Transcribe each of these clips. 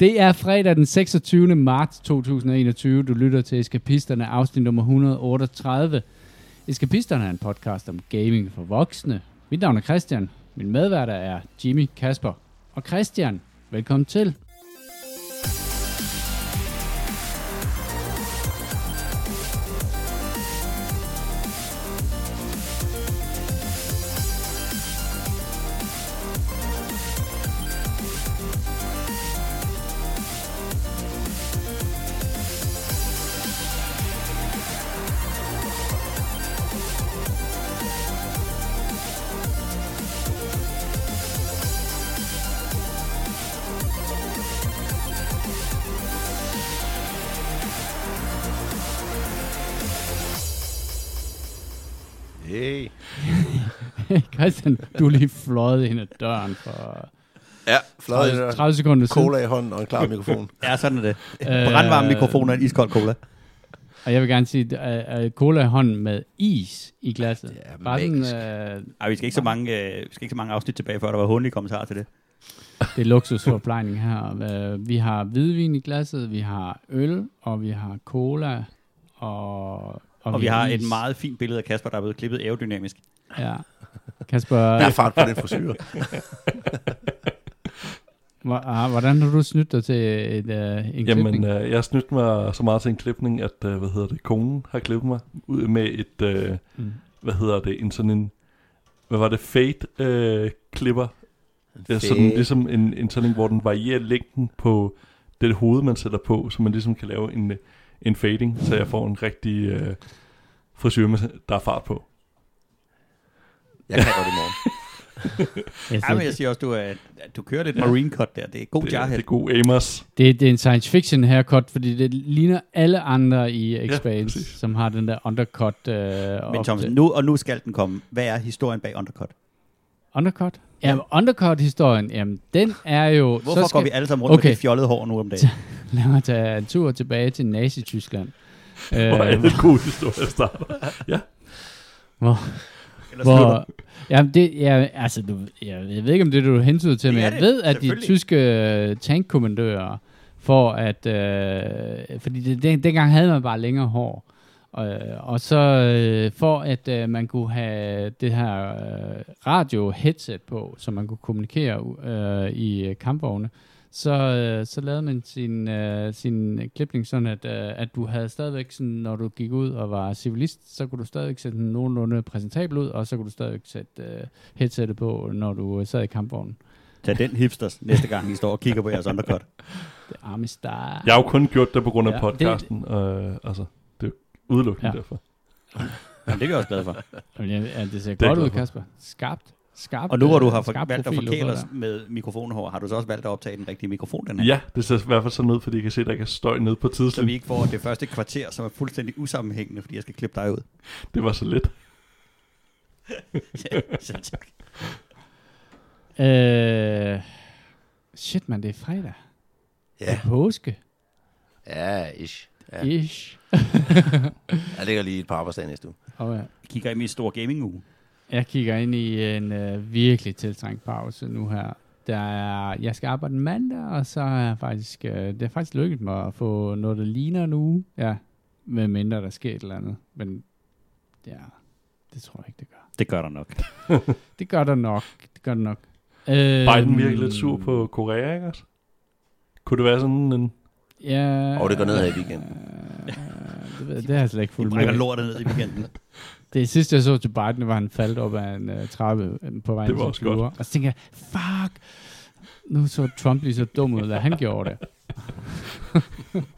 Det er fredag den 26. marts 2021. Du lytter til Eskapisterne, afsnit nummer 138. Eskapisterne er en podcast om gaming for voksne. Mit navn er Christian. Min medværter er Jimi, Casper og Christian. Velkommen til. Christian, du er lige fløjet ind ad døren for 30 sekunder siden. Cola i hånden og en klar mikrofon. Ja, sådan er det. Brandvarme mikrofoner og en iskold cola. Og jeg vil gerne sige, cola i hånden med is i glasset. Ja, bare sådan, vi skal ikke så mange afsnit tilbage, før der var hundelig kommentar til det. Det er luksusforplejning her. Vi har hvidvin i glasset, vi har øl, og vi har cola, og vi har is. Et meget fint billede af Kasper, der er blevet klippet aerodynamisk. Ja. Kasper, der er fart på den frisyr. Hvordan har du snydt dig til en klipning? Jamen, jeg snydt mig så meget til en klipning, at konen har klippet mig ud med et fade klipper. Sådan ligesom en sådan, hvor den varierer længden på det hoved man sætter på, så man ligesom kan lave en fading, så jeg får en rigtig frisyr, der er fart på. Jeg kan godt i morgen. Jamen, jeg siger også, du kører lidt marine cut der. Det er god jarhead. Det er god Amos. Det er en science fiction haircut, fordi det ligner alle andre i Expanse, som har den der undercut. Men Thomas, nu skal den komme. Hvad er historien bag undercut? Undercut? Jamen, undercut-historien, jamen, den er jo... Hvorfor går vi alle sammen rundt med de fjollede hår nu om dagen? Lad mig tage en tur tilbage til Nazi-Tyskland. Hvor er det god historie, starter. Ja. Jeg ved ikke, om det du hentyder til, men jeg ved, at de tyske tankkommandører, for at, fordi dengang havde man bare længere hår, og så for at man kunne have det her radio-headset på, så man kunne kommunikere i kampvogne, så lavede man sin klipning sådan, at du havde stadigvæk sådan, når du gik ud og var civilist, så kunne du stadigvæk sætte den nogenlunde præsentabel ud, og så kunne du stadigvæk sætte headsettet på, når du sad i kampvognen. Tag den, hipsters, næste gang I står og kigger på jeres undercut. Det er Army Star. Jeg har jo kun gjort det på grund af podcasten, det er udelukkende derfor. Jamen, det er vi også glade for. Jamen, det ser godt ud, Kasper. Skarpt, og nu hvor du har valgt at forkæle os med mikrofonhår, har du så også valgt at optage den rigtige mikrofon, den her? Ja, det ser i hvert fald sådan ud, fordi I kan se, at der ikke er støj nede på tidslinjen. Så vi ikke får det første kvarter, som er fuldstændig usammenhængende, fordi jeg skal klippe dig ud. Det var så lidt. Ja, selv tak. Shit, man, det er fredag. Ja. Det er påske. Ja, ish. Ja. Ish. Jeg ligger lige et par arbejdsdage næste uge. Jeg kigger i min store gaming-uge. Jeg kigger ind i en virkelig tiltrængt pause nu her. Jeg skal arbejde mandag, og så er jeg faktisk, det er faktisk lykkedes mig at få noget, der ligner nu. Ja, med mindre der sker et eller andet. Men ja, det tror jeg ikke, det gør. Det gør der nok. Det gør der nok. Biden virker lidt sur på Korea, ikke også? Kunne det være sådan en... Ja... Og det går ned i weekenden. Det har jeg slet ikke fuldt med. De brækker lortet ned i weekenden. Det sidste, jeg så til Biden, var, han faldt op af en trappe på vejen til flyver. Og så tænkte jeg, fuck, nu så Trump lige så dum ud, da han gjorde det.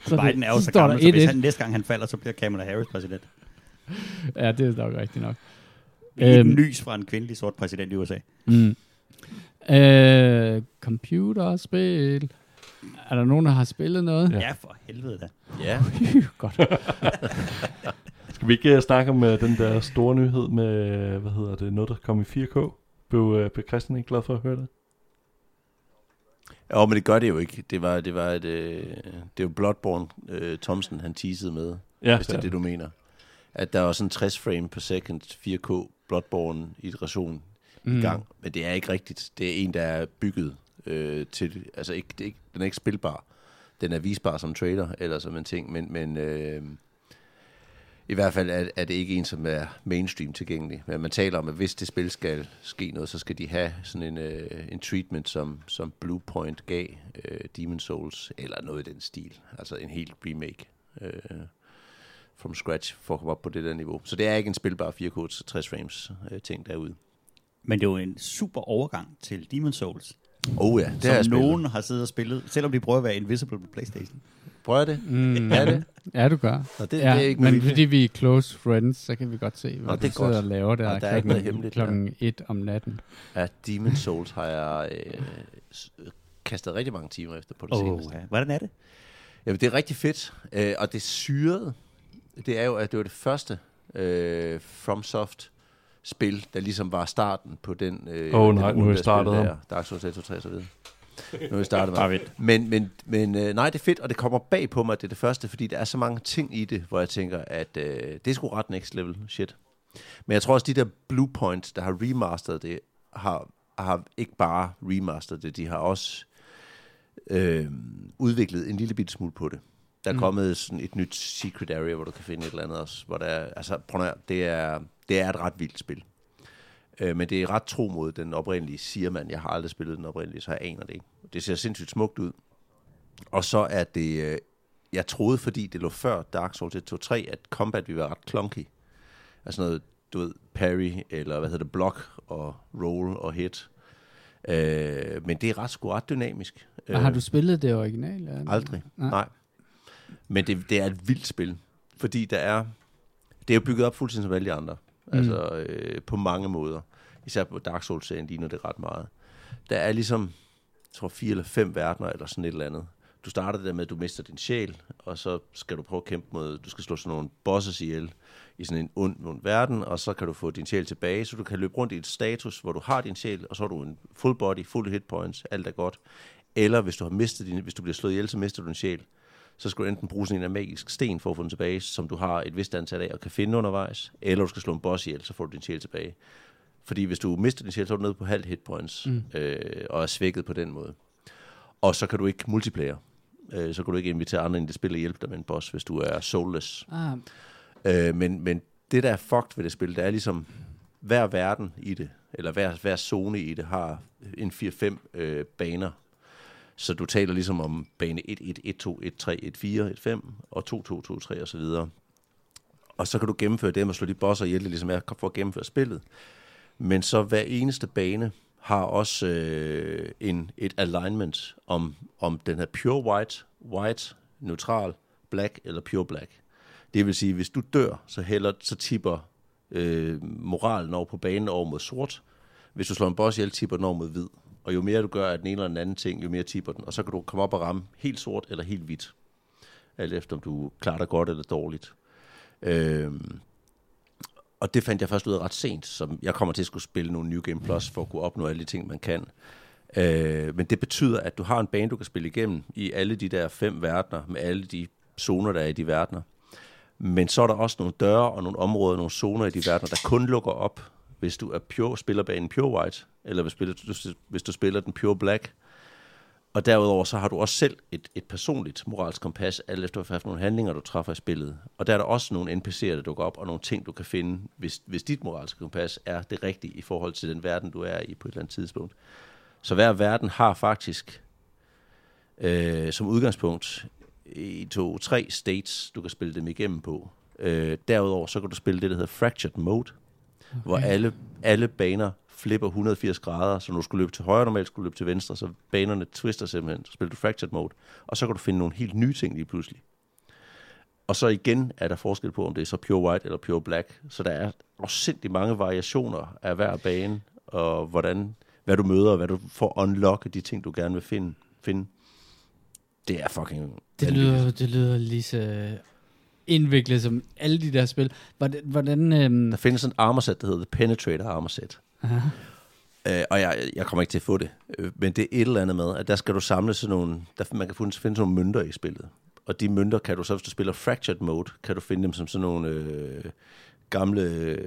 Biden er jo så gammel, så hvis han næste gang han falder, så bliver Kamala Harris præsident. Ja, det er nok rigtigt nok. En lys fra en kvindelig sort præsident i USA. Computerspil. Er der nogen, der har spillet noget? Ja, for helvede da. Ja. Godt. Skal vi ikke snakke om den der store nyhed med, noget der kom i 4K? Blev Christian ikke glad for at høre det? Ja, men det gør det jo ikke. Det var Bloodborne, Thompson, han teasede med, hvis det er det, du mener. At der var sådan 60 frame per second 4K Bloodborne iteration i gang. Men det er ikke rigtigt. Det er en, der er bygget til, altså ikke, det er ikke, den er ikke spilbar. den er visbar som trailer eller som en ting, men i hvert fald er det ikke en, som er mainstream tilgængelig. Men man taler om, at hvis det spil skal ske noget, så skal de have sådan en treatment, som Bluepoint gav Demon's Souls, eller noget i den stil. Altså en helt remake from scratch, for at komme op på det der niveau. Så det er ikke en spilbar 4K 60 frames ting derude. Men det er jo en super overgang til Demon's Souls. Oh ja, det har nogen har siddet og spillet, selvom de prøver at være invisible på PlayStation. Prøver det? Mm. Er det? Ja, du gør. Det er ikke men muligt. Fordi vi er close friends, så kan vi godt se, hvad du sidder og laver der. Og der er ikke noget hemmeligt. Klokken 1 om natten. Ja, Demon's Souls har jeg kastet rigtig mange timer efter på det seneste. Ja. Hvordan er det? Jamen, det er rigtig fedt. Og det syrede, det er jo, at det var det første FromSoft spil, der ligesom var starten på den... nu er vi startet ham. Dark Souls 1, 2, 3 og så videre. Nu er vi startet med. Men nej, det er fedt, og det kommer bag på mig, det er det første, fordi der er så mange ting i det, hvor jeg tænker, at det er sgu ret next level shit. Men jeg tror også, de der Bluepoint, der har remasteret det, har ikke bare remasteret det, de har også udviklet en lille bitte smule på det. Der er kommet sådan et nyt secret area, hvor du kan finde et eller andet også, hvor der er, altså, det er et ret vildt spil. Men det er ret tro mod den oprindelige, siger man. Jeg har aldrig spillet den oprindelige, så jeg aner det ikke. Det ser sindssygt smukt ud. Og så er det... Jeg troede, fordi det lå før Dark Souls 1, 2, 3, at combat ville være ret clunky. Altså noget, du ved, parry, eller hvad hedder det, block, og roll, og hit. Men det er ret dynamisk. Har du spillet det originale? Aldrig, nej. Men det er et vildt spil. Fordi der er... Det er jo bygget op fuldstændig som alle de andre. Altså på mange måder. Især på Dark Souls-serien ligner det ret meget. Der er ligesom, jeg tror, 4 eller 5 verdener, eller sådan et eller andet. Du starter det der med, at du mister din sjæl, og så skal du prøve at kæmpe mod, du skal slå sådan nogle bosses ihjel i sådan en ond verden, og så kan du få din sjæl tilbage, så du kan løbe rundt i et status, hvor du har din sjæl, og så har du en full body, full hit points, alt er godt. Eller hvis du har mistet hvis du bliver slået ihjel, så mister du din sjæl. Så skal du enten bruge sådan en magisk sten for at få den tilbage, som du har et vist antal af og kan finde undervejs, eller du skal slå en boss ihjel, så får du din sjæl tilbage. Fordi hvis du mister din sjæl, så er du nede på halvt hitpoints, og er svækket på den måde. Og så kan du ikke multiplayer. Så kan du ikke invitere andre ind i det spil og hjælpe dig med en boss, hvis du er soulless. Men det, der er fucked ved det spil, det er ligesom hver verden i det, eller hver zone i det, har en 4-5 baner. Så du taler ligesom om bane 1, 1, 1, 2, 1, 3, 1, 4, 1, 5 og 2, 2, 2, 3 og så videre. Og så kan du gennemføre det med at slå de bosser ihjel, ligesom jeg for at gennemføre spillet. Men så hver eneste bane har også et alignment om den her pure white, neutral, black eller pure black. Det vil sige, hvis du dør, så tipper moralen over på banen over mod sort. Hvis du slår en boss ihjel, tipper den over mod hvid. Og jo mere du gør af den ene eller den anden ting, jo mere tipper den. Og så kan du komme op og ramme helt sort eller helt hvidt. Alt efter, om du klarer dig godt eller dårligt. Og det fandt jeg først ud af ret sent. Så jeg kommer til at skulle spille nogle New Game Plus for at kunne opnå alle de ting, man kan. Men det betyder, at du har en bane, du kan spille igennem i alle de der 5 verdener, med alle de zoner, der er i de verdener. Men så er der også nogle døre og nogle områder, nogle zoner i de verdener, der kun lukker op, hvis du spiller banen pure white, eller hvis du spiller den pure black. Og derudover så har du også selv et personligt moralsk kompas, alt efter hvad for nogle handlinger, du træffer i spillet. Og der er der også nogle NPC'er, der dukker op, og nogle ting, du kan finde, hvis dit moralske kompas er det rigtige i forhold til den verden, du er i på et eller andet tidspunkt. Så hver verden har faktisk som udgangspunkt 1, 2, 3 states, du kan spille dem igennem på. Derudover så kan du spille det, der hedder Fractured Mode, okay, hvor alle baner flipper 180 grader, så når du skulle løbe til højre, normalt skulle du løbe til venstre, så banerne twister simpelthen, så spiller du Fractured Mode, og så kan du finde nogle helt nye ting lige pludselig. Og så igen er der forskel på, om det er så pure white eller pure black, så der er sindssygt mange variationer af hver bane, og hvad du møder, og hvad du får unlocket de ting, du gerne vil finde. Det er fucking... Det lyder lige så... indviklet som alle de der spil. Der findes en armorset, der hedder The Penetrator armorset. Og jeg kommer ikke til at få det. Men det er et eller andet med, at der skal du samle sådan nogle... man kan finde sådan nogle mønter i spillet. Og de mønter kan du så, hvis du spiller Fractured Mode, kan du finde dem som sådan nogle gamle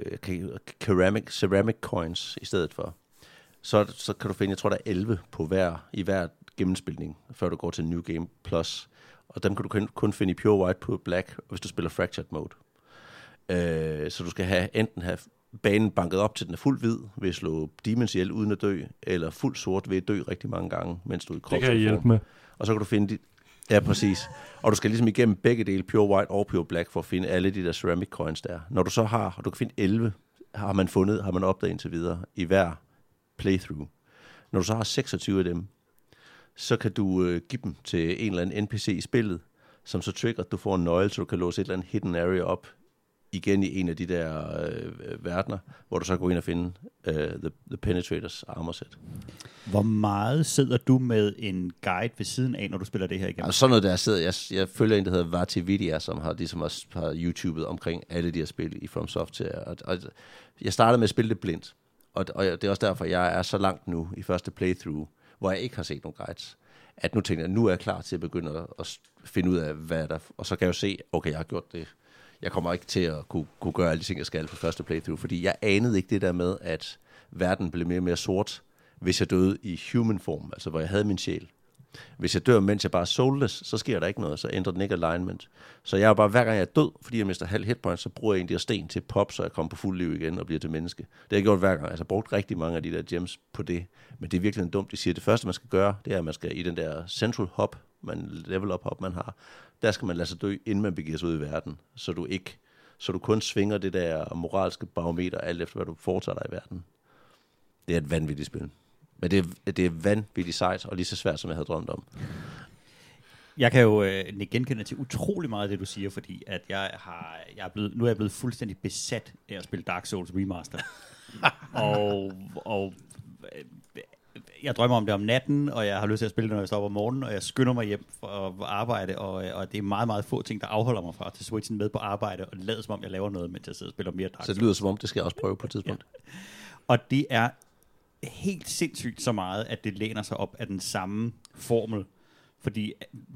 ceramic coins i stedet for. Så kan du finde, jeg tror, der er 11 i hver gennemspilning, før du går til New Game Plus. Og dem kan du kun finde i Pure White, Pure Black, hvis du spiller Fractured Mode. Så du skal enten have banen banket op til den er fuld hvid, ved at slå demons ihjel uden at dø, eller fuld sort ved at dø rigtig mange gange, mens du er i kropsform. Det kan jeg hjælpe med. Og så kan du finde dit... Ja, præcis. Og du skal ligesom igennem begge dele, Pure White og Pure Black, for at finde alle de der ceramic coins der. Når du så har, og du kan finde 11, har man opdaget indtil videre, i hver playthrough. Når du så har 26 af dem, så kan du give dem til en eller anden NPC i spillet, som så trigger, at du får en nøgle, så du kan låse et eller andet hidden area op, igen i en af de der verdener, hvor du så går ind og finder The Penetrators armorset. Hvor meget sidder du med en guide ved siden af, når du spiller det her igen? Altså sådan noget der sidder, jeg følger en, der hedder VaatiVidya, som har YouTubet omkring alle de her spil i FromSoft. Og jeg startede med at spille det blindt, og det er også derfor, jeg er så langt nu i første playthrough, hvor jeg ikke har set nogen guides, at nu tænker jeg, nu er jeg klar til at begynde at finde ud af, hvad der... Og så kan jeg jo se, okay, jeg har gjort det. Jeg kommer ikke til at kunne gøre alle de ting, jeg skal på første playthrough, fordi jeg anede ikke det der med, at verden blev mere og mere sort, hvis jeg døde i human form, altså hvor jeg havde min sjæl. Hvis jeg dør, mens jeg bare er soulless, så sker der ikke noget, så ændrer den ikke alignment. Så jeg er bare, hver gang jeg er død, fordi jeg mister halv hitpoint, så bruger jeg en der sten til pop, så jeg kommer på fuld liv igen og bliver til menneske. Det har jeg gjort hver gang, altså brugt rigtig mange af de der gems på det, men det er virkelig dumt. De siger, at det første, man skal gøre, det er, at man skal i den der central hop, level up hop, man har, der skal man lade sig dø, inden man begiver sig ud i verden, så du kun svinger det der moralske barometer, alt efter hvad du foretager dig i verden. Det er et vanvittigt spil. Men det er vanvittigt sejt, og lige så svært, som jeg havde drømt om. Jeg kan jo genkende til utrolig meget af det, du siger, fordi at jeg er blevet fuldstændig besat af at spille Dark Souls Remaster. og jeg drømmer om det om natten, og jeg har lyst til at spille det, når jeg står op om morgenen, og jeg skynder mig hjem for at arbejde, og det er meget, meget få ting, der afholder mig fra at tage switchen med på arbejde, og lade som om, jeg laver noget, mens jeg sidder og spiller mere Dark Souls. Så det lyder som om, det skal jeg også prøve på et tidspunkt. Ja. Og det er helt sindssygt så meget, at det læner sig op af den samme formel. Fordi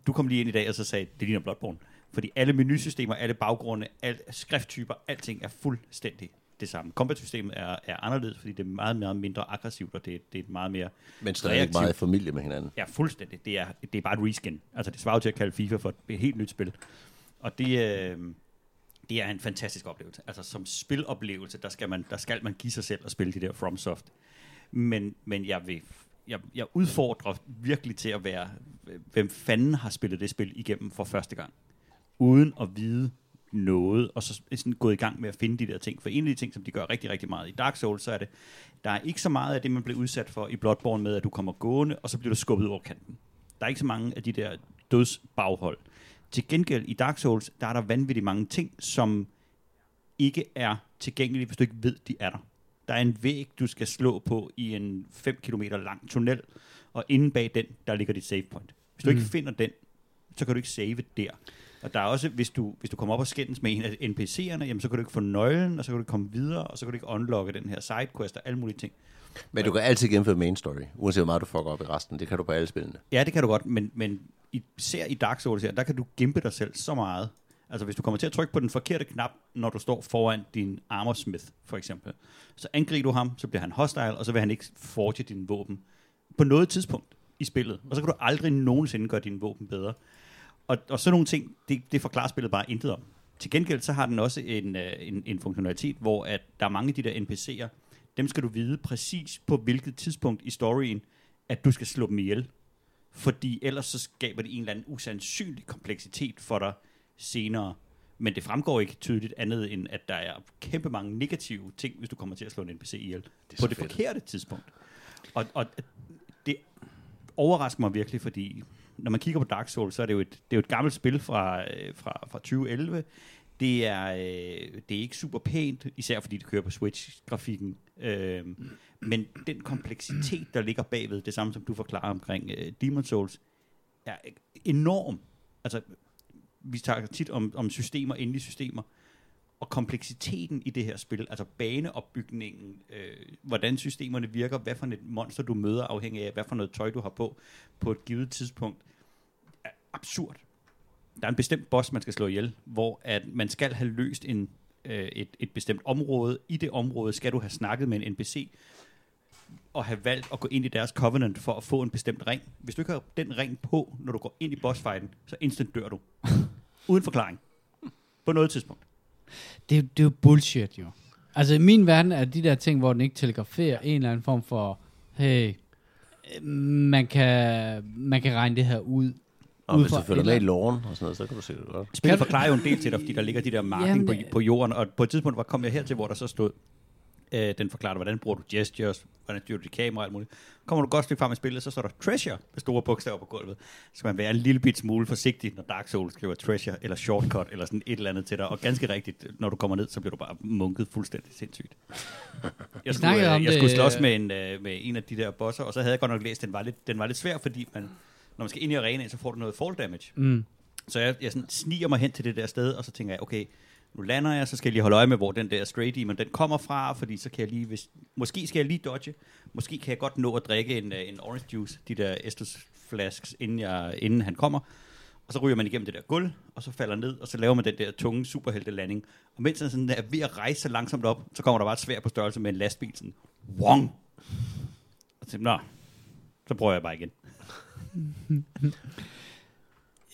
du kom lige ind i dag, og så sagde, det ligner Bloodborne. Fordi alle menusystemer, alle baggrunde, alle skrifttyper, alting er fuldstændig det samme. Combat-systemet er anderledes, fordi det er meget, meget mindre aggressivt, og det er meget mere reaktivt. Men stadig ikke meget familie med hinanden. Ja, fuldstændig. Det er bare et reskin. Altså, det svarer til at kalde FIFA for et helt nyt spil. Og det er en fantastisk oplevelse. Altså, som spiloplevelse, der skal man give sig selv og spille de der FromSoft. Men jeg udfordrer virkelig til at være, hvem fanden har spillet det spil igennem for første gang, uden at vide noget, og så sådan gået i gang med at finde de der ting. For en af de ting, som de gør rigtig, rigtig meget i Dark Souls, så er det, der er ikke så meget af det, man blev udsat for i Bloodborne med, at du kommer gående, og så bliver du skubbet over kanten. Der er ikke så mange af de der dødsbaghold. Til gengæld i Dark Souls, der er der vanvittigt mange ting, som ikke er tilgængelige, hvis du ikke ved, de er der. Der er en væg, du skal slå på i en 5 km lang tunnel, og inde bag den, der ligger dit save point. Hvis du ikke finder den, så kan du ikke save der. Og der er også, hvis du kommer op og skændes med en af NPC'erne, jamen, så kan du ikke få nøglen, og så kan du ikke komme videre, og så kan du ikke unlocke den her sidequest og alle mulige ting. Men du kan altid gennemføre main story, uanset hvor meget du fucker op i resten. Det kan du på alle spillene. Ja, det kan du godt, men især i Dark Souls her, der kan du gimpe dig selv så meget. Altså hvis du kommer til at trykke på den forkerte knap, når du står foran din armorsmith, for eksempel, så angriber du ham, så bliver han hostile, og så vil han ikke forge dine våben på noget tidspunkt i spillet. Og så kan du aldrig nogensinde gøre dine våben bedre. Og sådan nogle ting, det forklarer spillet bare intet om. Til gengæld så har den også en funktionalitet, hvor at der er mange af de der NPC'er, dem skal du vide præcis på hvilket tidspunkt i storyen, at du skal slå dem ihjel. Fordi ellers så skaber det en eller anden usandsynlig kompleksitet for dig senere, men det fremgår ikke tydeligt andet, end at der er kæmpe mange negative ting, hvis du kommer til at slå en NPC ihjel på det forkerte tidspunkt. Og det overrasker mig virkelig, fordi når man kigger på Dark Souls, så er det jo et gammelt spil fra 2011. Det er ikke super pænt, især fordi det kører på Switch-grafikken. Men den kompleksitet, der ligger bagved, det samme som du forklarer omkring Demon's Souls, er enorm. Altså, vi taler tit om systemer, endelige systemer, og kompleksiteten i det her spil, altså baneopbygningen, hvordan systemerne virker, hvad for et monster du møder, afhængig af, hvad for noget tøj du har på et givet tidspunkt, er absurd. Der er en bestemt boss, man skal slå ihjel, hvor at man skal have løst et bestemt område. I det område skal du have snakket med en NPC, at have valgt at gå ind i deres covenant for at få en bestemt ring. Hvis du ikke har den ring på, når du går ind i bossfighten, så instant dør du. Uden forklaring. På noget tidspunkt. Det er jo bullshit, jo. Altså i min verden er de der ting, hvor den ikke telegraferer en eller anden form for, hey, man kan regne det her ud. Og hvis du følger med i loven og sådan noget, så kan du se det godt. Spillet forklarer jo en del til dig, fordi der ligger de der marking på jorden, og på et tidspunkt kom jeg her til, hvor der så stod, den forklarer hvordan bruger du gestures, hvordan styrer du dit kamera og alt muligt. Kommer du godt stykke frem i spillet, så står der treasure med store bogstaver på gulvet. Så skal man være en lille bit smule forsigtig, når Dark Souls skriver treasure eller shortcut eller sådan et eller andet til dig. Og ganske rigtigt, når du kommer ned, så bliver du bare munket fuldstændig sindssygt. Jeg skulle slås med en af de der bosser, og så havde jeg godt nok læst, den var lidt svær, fordi når man skal ind i arenaen, så får du noget fall damage. Mm. Så jeg sådan sniger mig hen til det der sted, og så tænker jeg, okay, nu lander jeg, så skal jeg lige holde øje med, hvor den der stray demon, den kommer fra, fordi så kan jeg lige, måske skal jeg lige dodge, måske kan jeg godt nå at drikke en orange juice, de der Estus flasks, inden han kommer, og så ryger man igennem det der gulv, og så falder ned, og så laver man den der tunge superhelte landing, og mens han sådan er ved at rejse så langsomt op, så kommer der bare et sværd på størrelse med en lastbil, sådan, wong! Og så tænker jeg, så prøver jeg bare igen.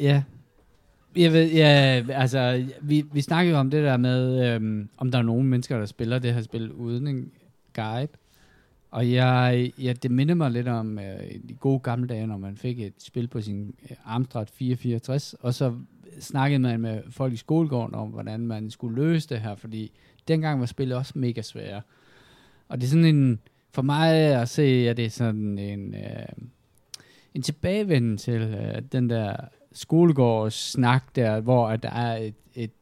Ja. Altså, vi snakker jo om det der med, om der er nogen mennesker, der spiller det her spil uden en guide. Og det minder mig lidt om de gode gamle dage, når man fik et spil på sin Amstrad 464, og så snakkede man med folk i skolegården om, hvordan man skulle løse det her, fordi dengang var spillet også mega svære. Og det er sådan en, for mig at se, at det er sådan en tilbagevenden til den der skolegårdssnak der, hvor der er et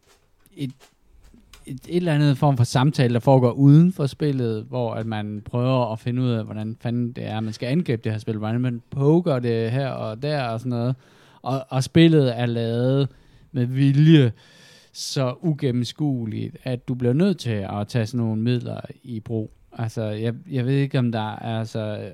eller andet form for samtale, der foregår uden for spillet, hvor at man prøver at finde ud af, hvordan fanden det er, man skal angribe det her spil, hvordan man poker det her og der og sådan noget. Og spillet er lavet med vilje så ugennemskueligt, at du bliver nødt til at tage sådan nogle midler i brug. Altså, jeg ved ikke, om der er altså...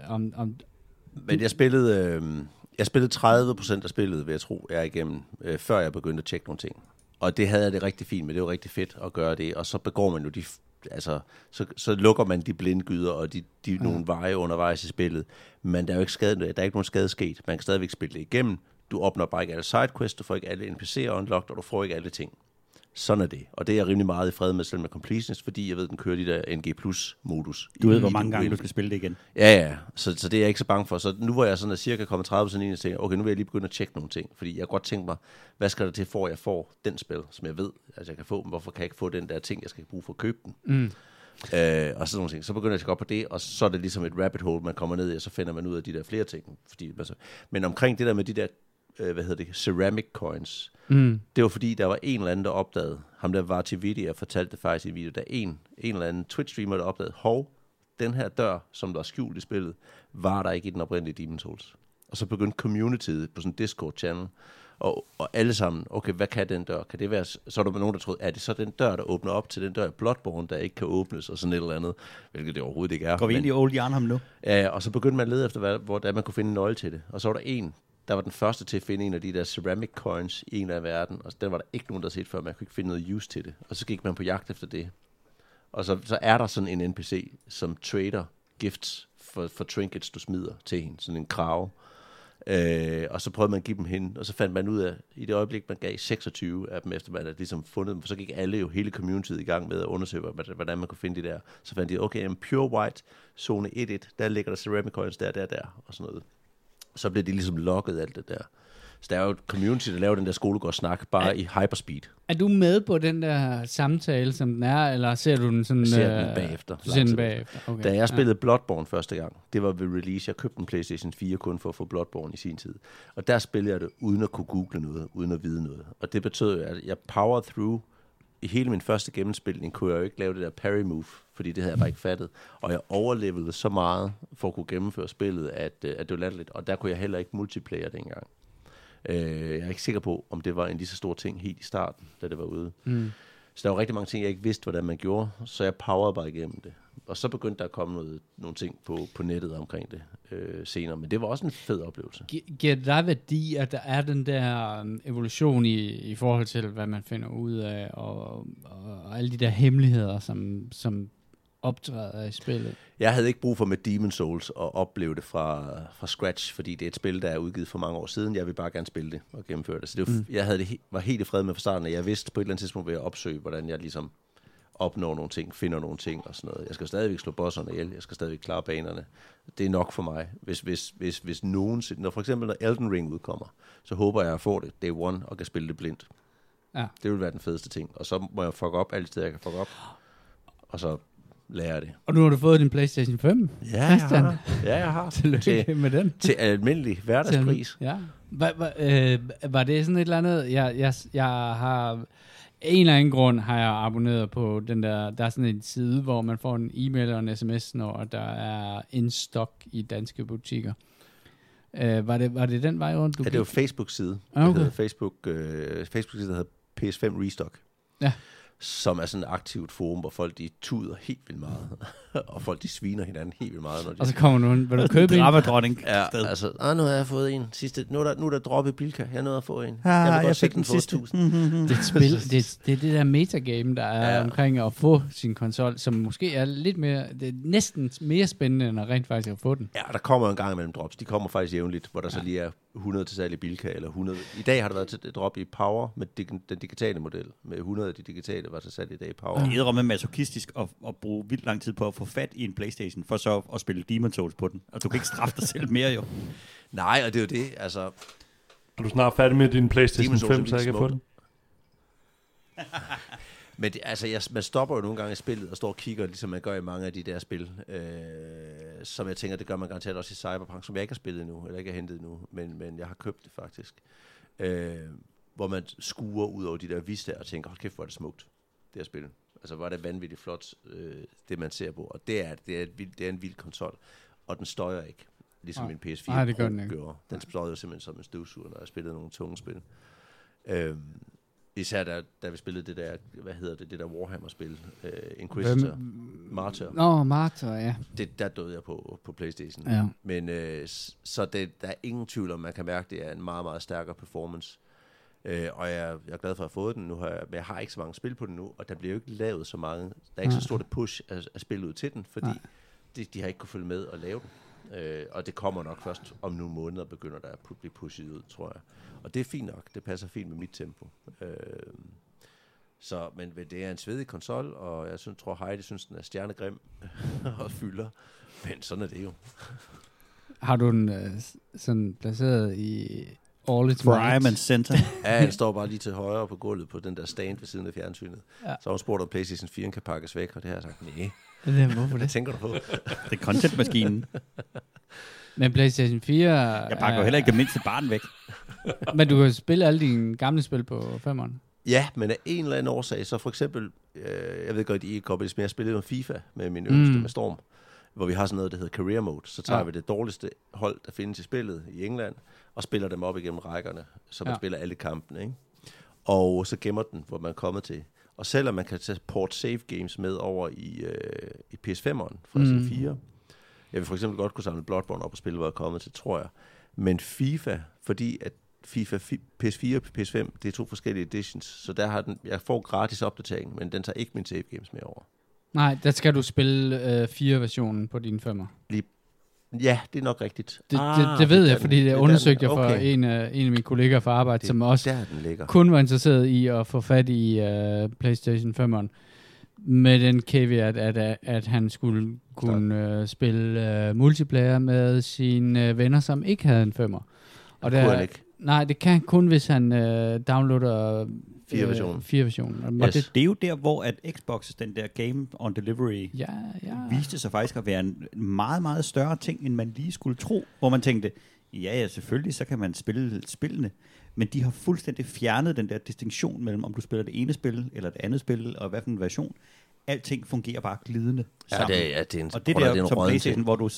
Men jeg spillede 30% af spillet, vil jeg tro, jeg igennem, før jeg begyndte at tjekke nogle ting. Og det havde jeg det rigtig fint med. Det var rigtig fedt at gøre det. Og så begår man jo de... Altså, så lukker man de blindgyder og de nogle veje undervejs i spillet. Men der er ikke nogen skade sket. Man kan stadigvæk spille det igennem. Du opnår bare ikke alle sidequests, du får ikke alle NPC'er unlocked, og du får ikke alle ting. Sådan er det. Og det er jeg rimelig meget i fred med, selv med completionist, fordi jeg ved, den kører de der NG Plus-modus. Du ved, hvor mange gange du skal spille det igen. Ja. Så det er jeg ikke så bange for. Så nu hvor jeg sådan er cirka kommet 30% ind, og tænker, okay, nu vil jeg lige begynde at tjekke nogle ting. Fordi jeg godt tænker mig, hvad skal der til for, at jeg får den spil, som jeg ved, at jeg kan få. Hvorfor kan jeg ikke få den der ting, jeg skal bruge for at købe den? Mm. Og sådan nogle ting. Så begynder jeg at gå op på det, og så er det ligesom et rabbit hole, man kommer ned i, og så finder man ud af de der flere ting. Fordi, altså, men omkring det der med de der ceramic coins. Mm. Det var fordi, der var en eller anden, der opdagede, ham der VaatiVidya fortalte det faktisk i en video, der en eller anden Twitch-streamer, der opdagede, hov, den her dør, som der var skjult i spillet, var der ikke i den oprindelige Demon's Souls. Og så begyndte communityet på sådan en Discord-channel, og alle sammen, okay, hvad kan den dør? Kan det være, så er der nogen, der troede, er det så den dør, der åbner op til den dør i Bloodborne, der ikke kan åbnes, og sådan et eller andet, hvilket det overhovedet ikke er. Går vi ind i Old Yarnham nu? Ja, og så begyndte man at lede efter, hvordan man kunne finde en nøgle til det. Og så var der der var den første til at finde en af de der ceramic coins i en af verden, og den var der ikke nogen, der havde set før, man kunne ikke finde noget use til det. Og så gik man på jagt efter det. Og så er der sådan en NPC, som trader gifts for trinkets, du smider til hende, sådan en krage. Og så prøvede man at give dem hende, og så fandt man ud af, i det øjeblik, man gav 26 af dem, efter man havde ligesom fundet dem, så gik alle jo hele communityet i gang med at undersøge, hvordan man kunne finde de der. Så fandt de, okay, pure white, zone 1-1, der ligger der ceramic coins, der, og sådan noget. Så blev det ligesom logget alt det der. Så der er jo et community, der laver den der skolegårdssnak, bare i hyperspeed. Er du med på den der samtale, som den er, eller ser du den sådan... Ser den bagefter. Okay. Da jeg spillede Bloodborne første gang, det var ved release. Jeg købte en PlayStation 4 kun for at få Bloodborne i sin tid. Og der spillede jeg det uden at kunne google noget, uden at vide noget. Og det betød, at jeg powered through. I hele min første gennemspilning kunne jeg jo ikke lave det der parry move, fordi det havde jeg bare ikke fattet. Og jeg overlevede så meget for at kunne gennemføre spillet, at det var latterligt. Og der kunne jeg heller ikke multiplayer dengang. Jeg er ikke sikker på, om det var en lige så stor ting helt i starten, da det var ude. Mm. Så der var rigtig mange ting, jeg ikke vidste, hvordan man gjorde, så jeg powerede bare igennem det. Og så begyndte der at komme nogle ting på nettet omkring det senere, men det var også en fed oplevelse. Giver det dig værdi, at der er den der evolution i forhold til, hvad man finder ud af, og alle de der hemmeligheder, som optræder i spillet. Jeg havde ikke brug for med Demon's Souls at opleve det fra scratch, fordi det er et spil, der er udgivet for mange år siden. Jeg vil bare gerne spille det og gennemføre det. Så det var, jeg havde det, var helt i fred med fra starten, og jeg vidste på et eller andet tidspunkt, ved at opsøge, hvordan jeg ligesom opnår nogle ting, finder nogle ting og sådan noget. Jeg skal stadigvæk slå bosserne ihjel, jeg skal stadigvæk klare banerne. Det er nok for mig. Hvis nogensinde, når for eksempel når Elden Ring udkommer, så håber jeg at få det day one og kan spille det blindt. Ja. Det vil være den fedeste ting. Og så må jeg fuck op alle steder, jeg kan fuck op. Og så lærer det. Og nu har du fået din PlayStation 5. Ja, Christian. Jeg har. Tillykke med den. Til almindelig hverdagspris. Ja. Var det sådan et eller andet? Jeg har... En eller anden grund har jeg abonneret på den der... Der er sådan en side, hvor man får en e-mail og en sms, når der er en stok i danske butikker. Var det den vej rundt? Det var Facebook-side. Okay. Det Facebook-side, der hedder PS5 Restock. Ja. Som er sådan et aktivt forum, hvor folk de tuder helt vildt meget. Og folk de sviner hinanden helt vildt meget. Når de og så kommer nogen, vil du købe en? Drapperdronning. Ja, altså, nu har jeg fået en sidste. Nu er der droppet Bilka. Jeg nåede at få en. Jeg fik den sidste. Det er det der metagame, der er omkring at få sin konsol, som måske er lidt mere, det er næsten mere spændende, end at rent faktisk at få den. Ja, der kommer en gang imellem drops. De kommer faktisk jævnligt, hvor der så lige er 100 til salg i Bilka, eller 100. I dag har der været til et drop i Power med den digitale model, med 100 af de digitale var så sat i dag i Power. Det er med masochistisk at bruge vildt lang tid på at få fat i en PlayStation, for så at spille Demon's Souls på den. Og du kan ikke straffe dig selv mere, jo. Nej, og det er jo det, altså... Er du snart færdig med din PlayStation 5, så jeg kan få den? Men det, altså, man stopper jo nogle gange i spillet og står og kigger, ligesom man gør i mange af de der spil, som jeg tænker, det gør man garanteret også i Cyberpunk, som jeg ikke har spillet nu eller ikke har hentet nu, men jeg har købt det faktisk. Hvor man skuer ud over de der vister og tænker, hold kæft, hvor er det smukt, det her spil. Altså, hvor er det vanvittigt flot, det man ser på. Og det er en vild konsol, og den støjer ikke, ligesom en PS4 gjorde. Den støjede simpelthen som en støvsuger, når jeg spillede nogle tunge spil. Især da vi spillede det der, det der Warhammer-spil, Inquisitor Martyr. Martyr, ja. Det, der døde jeg på PlayStation. Ja. Men så der er ingen tvivl om, man kan mærke, det er en meget, meget stærkere performance. Og jeg er glad for at have fået den nu, men jeg har ikke så mange spil på den nu, og der bliver jo ikke lavet så mange. Der er ikke så stort et push at spille ud til den, fordi de har ikke kunne følge med og lave den. Og det kommer nok først om nogle måneder, begynder der at blive pushet ud, tror jeg. Og det er fint nok. Det passer fint med mit tempo. Men det er en svedig konsol, og jeg tror Heidi synes, den er stjernegrim og fylder. Men sådan er det jo. Har du den sådan placeret i... Prime and Center. Ja, den står bare lige til højre på gulvet på den der stand ved siden af fjernsynet. Ja. Så hun spurgte, om PlayStation 4 kan pakkes væk, og det har jeg sagt, nej. Hvorfor det? Tænker du på? Det er contentmaskinen. Men PlayStation 4... Jeg pakker jo heller ikke det mindste barn væk. Men du kan spille alle dine gamle spil på 5'eren. Ja, men af en eller anden årsag, så for eksempel, jeg ved godt, I ikke kommer, men jeg spillede noget FIFA med min yngste med Storm, hvor vi har sådan noget, der hedder Career Mode. Så tager vi det dårligste hold, der findes i spillet i England, og spiller dem op igennem rækkerne, så man spiller alle kampene, ikke? Og så gemmer den, hvor man er kommet til. Og selvom man kan tage port save games med over i PS5'eren fra sin 4, jeg vil for eksempel godt kunne samle Bloodborne op og spille, hvor jeg er kommet til, tror jeg. Men FIFA, fordi at FIFA PS4 og PS5, det er to forskellige editions, så der har den, jeg får gratis opdatering, men den tager ikke min save games med over. Nej, der skal du spille 4-versionen på din 5'er. Ja, det er nok rigtigt. Det ved jeg, fordi det undersøgte jeg for en af mine kollegaer fra arbejde, som også kun var interesseret i at få fat i PlayStation 5'eren. Med den caveat, at han skulle kunne spille multiplayer med sine venner, som ikke havde en 5'er. Og det kunne han ikke. Nej, det kan kun, hvis han downloader... 4-versionen. Yes. Det er jo der, hvor at Xbox, den der Game on Delivery, viste sig faktisk at være en meget, meget større ting, end man lige skulle tro. Hvor man tænkte, ja, selvfølgelig, så kan man spille spillene. Men de har fuldstændig fjernet den der distinktion mellem, om du spiller det ene spil, eller det andet spil, og hvad for en version. Alting fungerer bare glidende sammen. Og det der som PlayStation, hvor du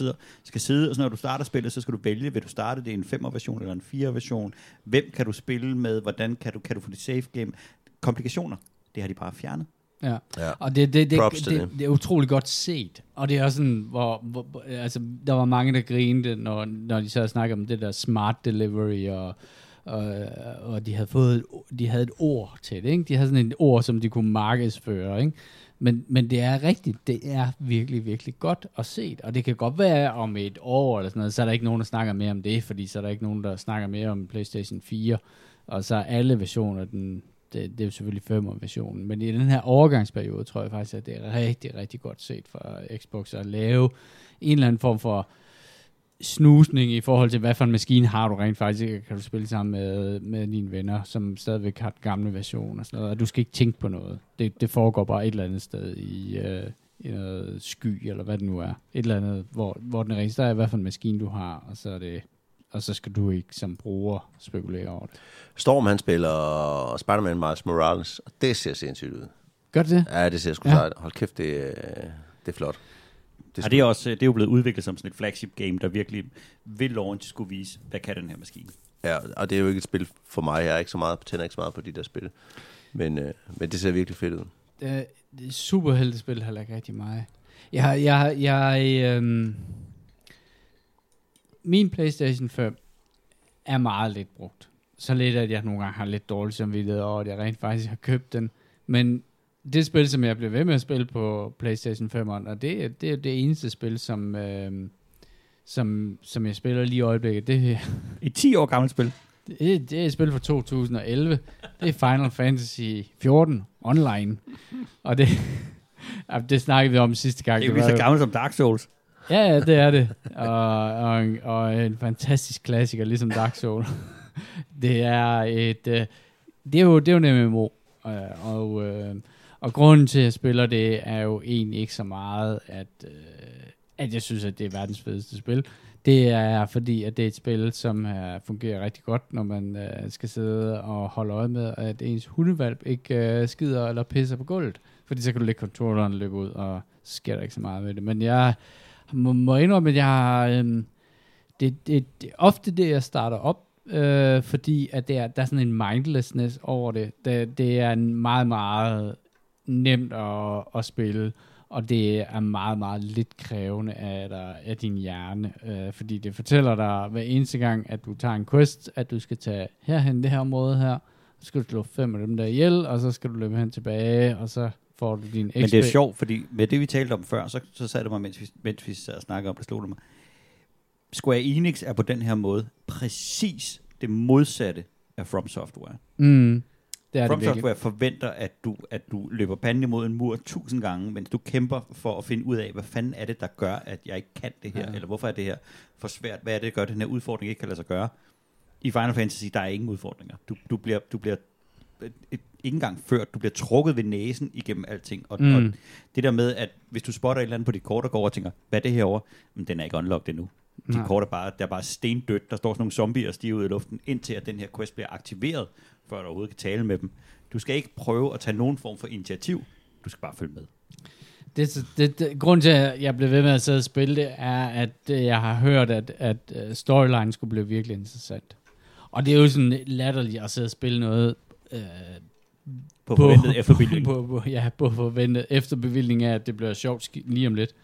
skal sidde, og så når du starter spillet, så skal du vælge, vil du starte det i en 5'er-version eller en 4'er-version? Hvem kan du spille med? Hvordan kan du få dit save game? Komplikationer, det har de bare fjernet. Ja, og det er utroligt godt set. Og det er også sådan, hvor altså, der var mange, der grinede, når de så snakkede om det der smart delivery, og de havde fået de havde et ord til det, ikke? De havde sådan et ord, som de kunne markedsføre, ikke? Men det er rigtigt, det er virkelig, virkelig godt at se det. Og det kan godt være om et år eller sådan noget, så er der ikke nogen, der snakker mere om det, fordi så er der ikke nogen, der snakker mere om PlayStation 4, og så er alle versioner, det er jo selvfølgelig 5'er-versionen, men i den her overgangsperiode, tror jeg faktisk, at det er rigtig, rigtig godt set fra Xbox at lave en eller anden form for snusning i forhold til, hvad for en maskine har du rent faktisk, kan du spille sammen med dine venner, som stadigvæk har den gamle version og sådan noget, og du skal ikke tænke på noget. Det foregår bare et eller andet sted i noget sky, eller hvad det nu er. Et eller andet, hvor den registrerer, hvad for en maskine du har, og så er det... Og så skal du ikke som bruger spekulere over det. Storm, han spiller Spider-Man Miles Morales, og det ser sindssygt ud. Gør det det? Ja, det ser sgu sejt. Hold kæft, det er flot. Det er, det er også, det er jo blevet udviklet som sådan et flagship game, der virkelig ved launch skulle vise, hvad kan den her maskine. Ja, og det er jo ikke et spil for mig. Jeg er ikke så meget, tænder ikke så meget på de der spil. Men det ser virkelig fedt ud. Det er superheltespil heller ikke rigtig meget. Min PlayStation 5 er meget lidt brugt. Så lidt, at jeg nogle gange har lidt dårlig samvittighed over, at jeg rent faktisk har købt den. Men det spil, som jeg blev ved med at spille på PlayStation 5'eren, og det er det eneste spil, som jeg spiller lige i øjeblikket. Det her. Et 10 år gammelt spil. Det er et spil fra 2011. Det er Final Fantasy 14 Online. Og det snakkede vi om sidste gang. Det er jo lige så gammelt som Dark Souls. Ja, det er det. Og en fantastisk klassiker, ligesom Dark Souls. Det er jo en MMO. Og grunden til, at jeg spiller det, er jo egentlig ikke så meget, at jeg synes, at det er verdens fedeste spil. Det er fordi, at det er et spil, som fungerer rigtig godt, når man skal sidde og holde øje med, at ens hundevalp ikke skider eller pisser på gulvet. Fordi så kan du lægge controlleren og løbe ud, og så sker der ikke så meget med det. Men jeg må indrømme, at jeg har... det er ofte det, jeg starter op, fordi at der er sådan en mindlessness over det. Det er meget, meget nemt at spille, og det er meget, meget lidt krævende af din hjerne, fordi det fortæller dig hver eneste gang, at du tager en quest, at du skal tage herhen, det her område her, så skal du slå 5 af dem der ihjel, og så skal du løbe hen tilbage, og så... Men det er sjovt, fordi med det, vi talte om før, så sagde det mig, mens vi sad og snakkede om det, slog det mig. Square Enix er på den her måde præcis det modsatte af From Software. Mm, From Software forventer, at du løber panden imod en mur 1000 gange, mens du kæmper for at finde ud af, hvad fanden er det, der gør, at jeg ikke kan det her, eller hvorfor er det her for svært, hvad er det, der gør, at den her udfordring ikke kan lade sig gøre. I Final Fantasy, der er ingen udfordringer. Du bliver ikke engang ført, du bliver trukket ved næsen igennem alting, og det der med, at hvis du spotter et eller andet på dit kort og går over og tænker, hvad er det herovre? Men den er ikke unlocked endnu. Dit kort er bare stendødt, der står sådan nogle zombier og stiger ud i luften, indtil at den her quest bliver aktiveret, før du overhovedet kan tale med dem. Du skal ikke prøve at tage nogen form for initiativ, du skal bare følge med. Grunden til, at jeg blev ved med at sidde og spille det, er, at jeg har hørt, at storylinen skulle blive virkelig interessant. Og det er jo sådan latterligt at sidde og spille noget på forventet efterbevilling. Ja, på forventet efterbevilling af, at det bliver sjovt lige om lidt.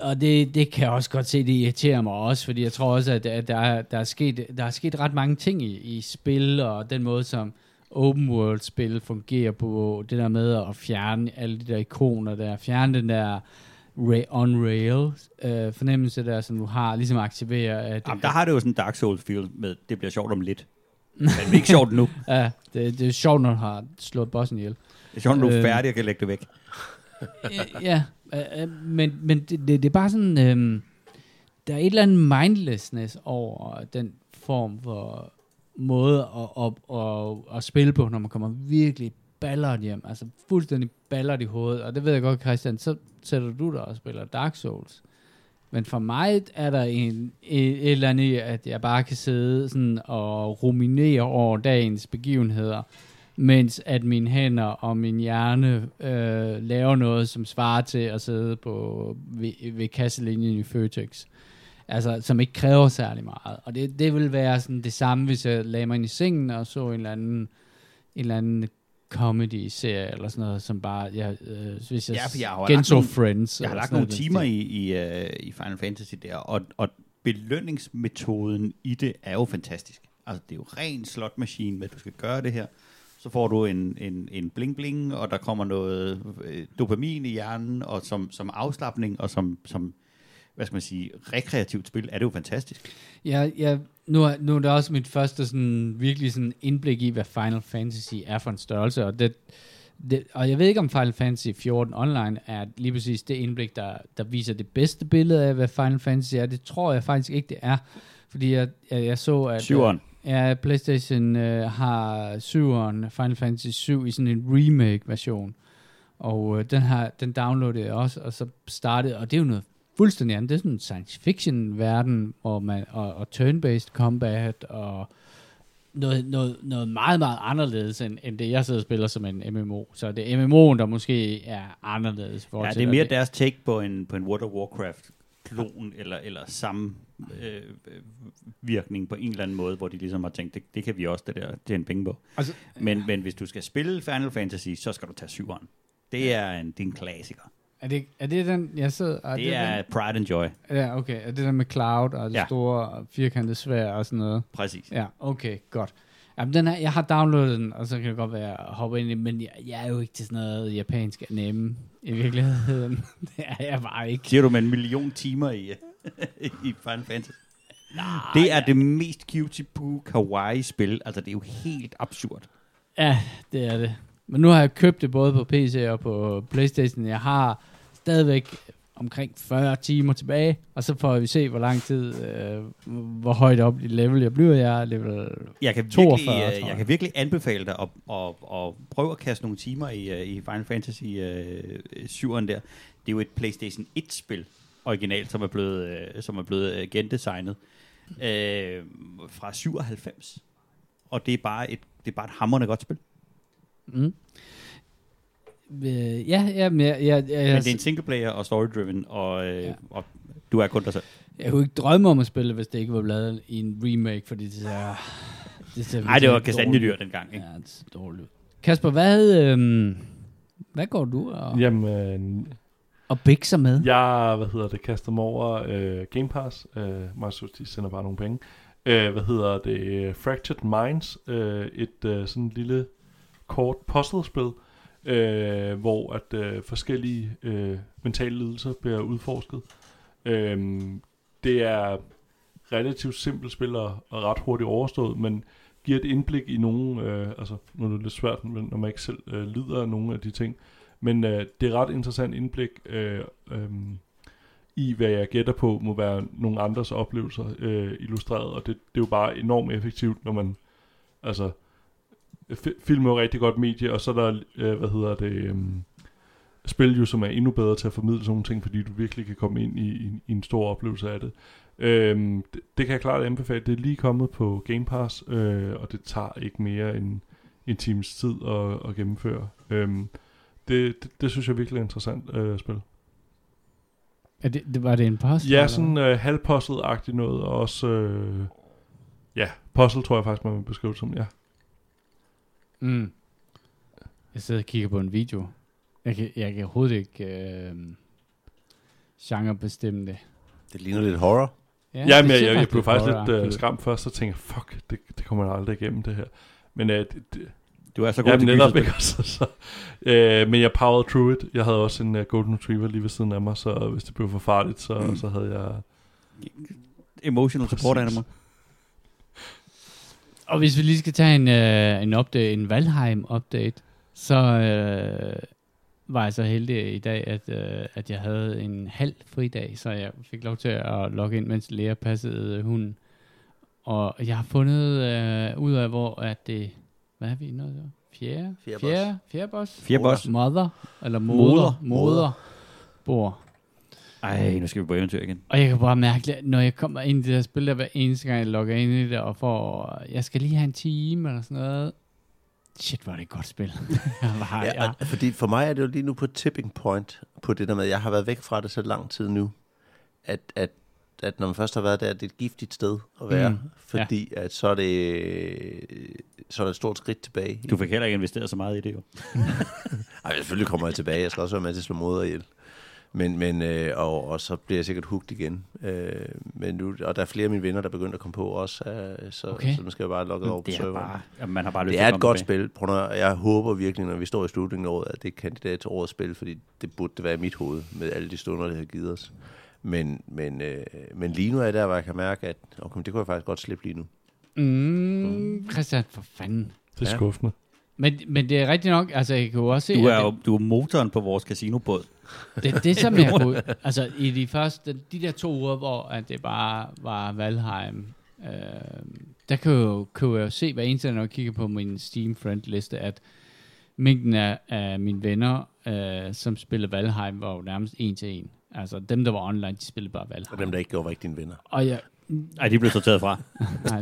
Og det kan jeg også godt se, det irriterer mig også, fordi jeg tror også, at der er sket ret mange ting i spil, og den måde, som open world-spil fungerer på, det der med at fjerne alle de der ikoner der, fjerne den der on-rail fornemmelse der, som du har, ligesom aktiverer. Jamen, der har det jo sådan en Dark Souls-feel med, det bliver sjovt om lidt. Men det er ikke sjovt nu. Ja, det er sjovt, når du har slået bossen ihjel. Det er sjovt, når du er færdig og kan lægge det væk. Ja, men det er bare sådan... der er et eller andet mindlessness over den form for måde at spille på, når man kommer virkelig ballert hjem. Altså fuldstændig ballert i hovedet. Og det ved jeg godt, Christian, så sætter du dig og spiller Dark Souls. Men for mig er der et eller andet, at jeg bare kan sidde sådan og ruminere over dagens begivenheder, mens at mine hænder og min hjerne laver noget, som svarer til at sidde på ved kasselinjen i Føtex. Altså, som ikke kræver særlig meget. Og det vil være sådan det samme, hvis jeg lagde mig ind i sengen og så en eller anden comedy-serie eller sådan noget, som bare... hvis jeg genså Friends... Jeg har lagt nogle timer i Final Fantasy der, og belønningsmetoden i det er jo fantastisk. Altså, det er jo ren slotmaskine, hvad du skal gøre det her. Så får du en bling-bling, og der kommer noget dopamin i hjernen, og som afslapning, og som hvad skal man sige, rekreativt spil, er det jo fantastisk. Ja, nu er det også mit første sådan, virkelig sådan indblik i, hvad Final Fantasy er for en størrelse, og og jeg ved ikke, om Final Fantasy 14 Online er lige præcis det indblik, der viser det bedste billede af, hvad Final Fantasy er. Det tror jeg faktisk ikke, det er. Fordi jeg så, at PlayStation har 7'eren, Final Fantasy 7 i sådan en remake-version. Og den downloadede jeg også, og så startede, og det er jo noget fuldstændig andet. Det er sådan en science-fiction-verden, og turn-based combat, og noget meget, meget anderledes, end det, jeg sidder og spiller som en MMO. Så det er MMO'en, der måske er anderledes. Ja, det er mere deres take på en World of Warcraft-klon, eller samme virkning på en eller anden måde, hvor de ligesom har tænkt, det kan vi også det der tjene penge på. Altså, men hvis du skal spille Final Fantasy, så skal du tage 7'eren. Det er en klassiker. Er det den, jeg sidder... Det er Pride and Joy. Ja, okay. Er det den med Cloud og det store firkantede sværd og sådan noget? Præcis. Ja, okay, godt. Jamen, den her, jeg har downloadet den, og så kan det godt være at hoppe ind i, men jeg er jo ikke til sådan noget japansk anime i virkeligheden. Det er jeg bare ikke. Siger du med 1 million timer i Final Fantasy? Nej. Det er det mest cutie-poo kawaii-spil. Altså, det er jo helt absurd. Ja, det er det. Men nu har jeg købt det både på PC og på PlayStation. Jeg har stadigvæk omkring 40 timer tilbage, og så får vi se, hvor lang tid, hvor højt op i level jeg bliver. Jeg er level 42, tror jeg. Jeg kan virkelig anbefale dig at prøve at kaste nogle timer i Final Fantasy 7'eren der. Det er jo et PlayStation 1-spil originalt, som er blevet gendesignet fra 97. Og det er bare et hamrende godt spil. Mm. Men det er en singleplayer og story-driven, og du er kun dig selv. Jeg kunne ikke drømme om at spille, hvis det ikke var lavet i en remake, fordi det ser nej, det var kastanjedyr dengang, ikke? Ja, det ser dårligt ud. Kasper, hvad går du og... Jamen... Og bikser med? Jeg, kaster mig over Game Pass. Microsoft, de sender bare nogle penge. Fractured Minds. Et sådan lille... kort puzzlespil, hvor at forskellige mentale lidelser bliver udforsket. Det er relativt simpelt spil og ret hurtigt overstået, men giver et indblik i nogle, altså nu er det lidt svært, når man ikke selv lider af nogle af de ting, men det er ret interessant indblik i, hvad jeg gætter på, må være nogle andres oplevelser illustreret, og det er jo bare enormt effektivt, når man, altså film er jo rigtig godt medie, og så er der, spil jo, som er endnu bedre til at formidle sådan nogle ting, fordi du virkelig kan komme ind i en stor oplevelse af det. Det kan jeg klart anbefale. Det er lige kommet på Game Pass, og det tager ikke mere end en times tid at gennemføre. Det synes jeg er virkelig interessant spil. Er det, var det en puzzle? Ja, sådan halvpuzzle-agtigt noget, og også, puzzle tror jeg faktisk, man vil beskrive det som, ja. Mm. Jeg sidder og kigger på en video. Jeg kan overhovedet ikke genrebestemme det. Det ligner lidt horror. Ja, men jeg blev faktisk lidt skræmt først og tænkte, fuck, det kommer jeg aldrig igennem det her. Men du er så god til gyserspil. Men jeg powered through it. Jeg havde også en golden retriever lige ved siden af mig, så hvis det blev for farligt, så havde jeg... Emotional support animal. Og hvis vi lige skal tage en update, en Valheim-update, så var jeg så heldig i dag, at jeg havde en halv fridag, så jeg fik lov til at logge ind, mens Lea passede hunden. Og jeg har fundet ud af, hvor at det... Hvad er vi nu? Fjerdeboss? Moder bor. Ej, nu skal vi på eventyr igen. Og jeg kan bare mærke, når jeg kommer ind i det her spil, der hver eneste gang, jeg logger ind i det, og får, jeg skal lige have en time, eller sådan noget. Shit, hvor er det et godt spil. Fordi for mig er det jo lige nu på tipping point, på det der med, jeg har været væk fra det så lang tid nu, at når man først har været der, det er et giftigt sted at være, fordi at så er det et stort skridt tilbage. Du fik heller ikke investeret så meget i det, jo. Ej, selvfølgelig kommer jeg tilbage. Jeg skal også være med til at slå moder ihjel. Men så bliver jeg sikkert hooked igen. Men nu, og der er flere af mine venner, der begynder at komme på også, så man skal jo bare logge over på serveren. Det er et godt spil. Jeg håber virkelig, når vi står i slutningen af året, at det er kandidat til årets spil, fordi det burde det være i mit hoved, med alle de stunder, det har givet os. Men lige nu er der, hvor jeg kan mærke, at okay, det kunne jeg faktisk godt slippe lige nu. Christian, for fanden. Det er skuffende. Men det er rigtigt nok, altså jeg kan jo også se... Du er motoren på vores casinobåd. Det som jeg kunne... Altså i de første, de der 2 uger, hvor at det bare var Valheim, der kunne jeg jo se hver eneste, når jeg kigger på min Steam-friend-liste, at mængden af mine venner, som spillede Valheim, var jo nærmest 1-1. Altså dem, der var online, de spillede bare Valheim. Og dem, der ikke gjorde, var ikke dine venner. Nej, de blev sorteret fra. Nej,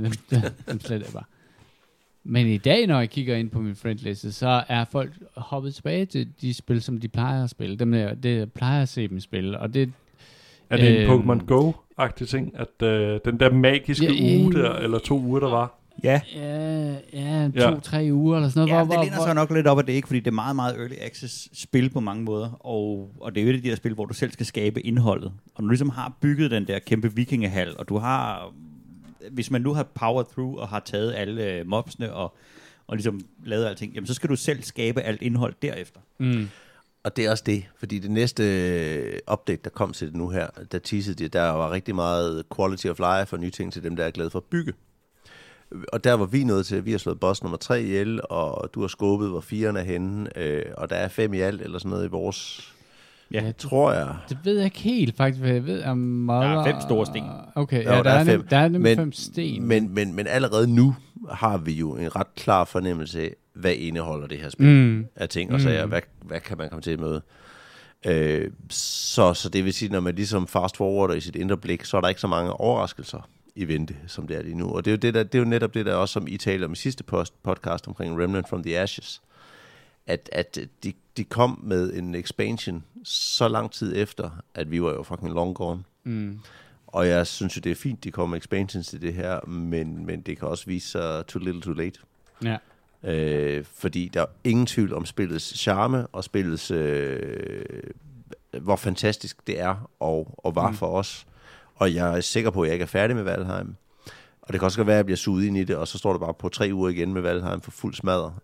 dem slet ikke bare. Men i dag, når jeg kigger ind på min friendliste, så er folk hoppet tilbage til de spil, som de plejer at spille. Det plejer at se dem spille. Og det, er det en Pokémon Go-agtig ting? At den der magiske uge der, eller 2 uger, der var? Ja, 2-3 uger eller sådan noget. Ja, det ligner så nok lidt op, at det ikke, fordi det er meget, meget early access spil på mange måder. Og det er jo et af de der spil, hvor du selv skal skabe indholdet. Og når du ligesom har bygget den der kæmpe vikingehal, og du har... Hvis man nu har power through og har taget alle mobsene og ligesom lavet alting, jamen så skal du selv skabe alt indhold derefter. Mm. Og det er også det, fordi det næste update, der kom til det nu her, der teasede de, der var rigtig meget quality of life og nye ting til dem, der er glade for at bygge. Og der var vi nået til, at vi har slået boss nummer 3 ihjel, og du har skubbet, hvor 4'eren er henne, og der er 5 i alt eller sådan noget i vores... Ja, tror jeg. Det ved jeg ikke helt, faktisk. Jeg ved, at meget... Der er 5 store sten. Okay, der er 5. Der er nemlig 5 sten. Men allerede nu har vi jo en ret klar fornemmelse af, hvad indeholder det her spil af ting og sager. Hvad kan man komme til med? Så det vil sige, når man ligesom fast forwarder i sit indre blik, så er der ikke så mange overraskelser i vente, som det er lige nu. Og det er jo, netop det der også, som I taler om i sidste podcast omkring Remnant from the Ashes. At de kom med en expansion så lang tid efter, at vi var jo fucking long gone. Mm. Og jeg synes jo, det er fint, de kom med expansions til det her, men det kan også vise sig too little too late. Ja. Fordi der er ingen tvivl om spillets charme, og spillets, hvor fantastisk det er, og var for os. Og jeg er sikker på, at jeg ikke er færdig med Valheim. Og det kan også godt være, at jeg bliver suget ind i det, og så står der bare på 3 uger igen med Valheim for fuld smadder.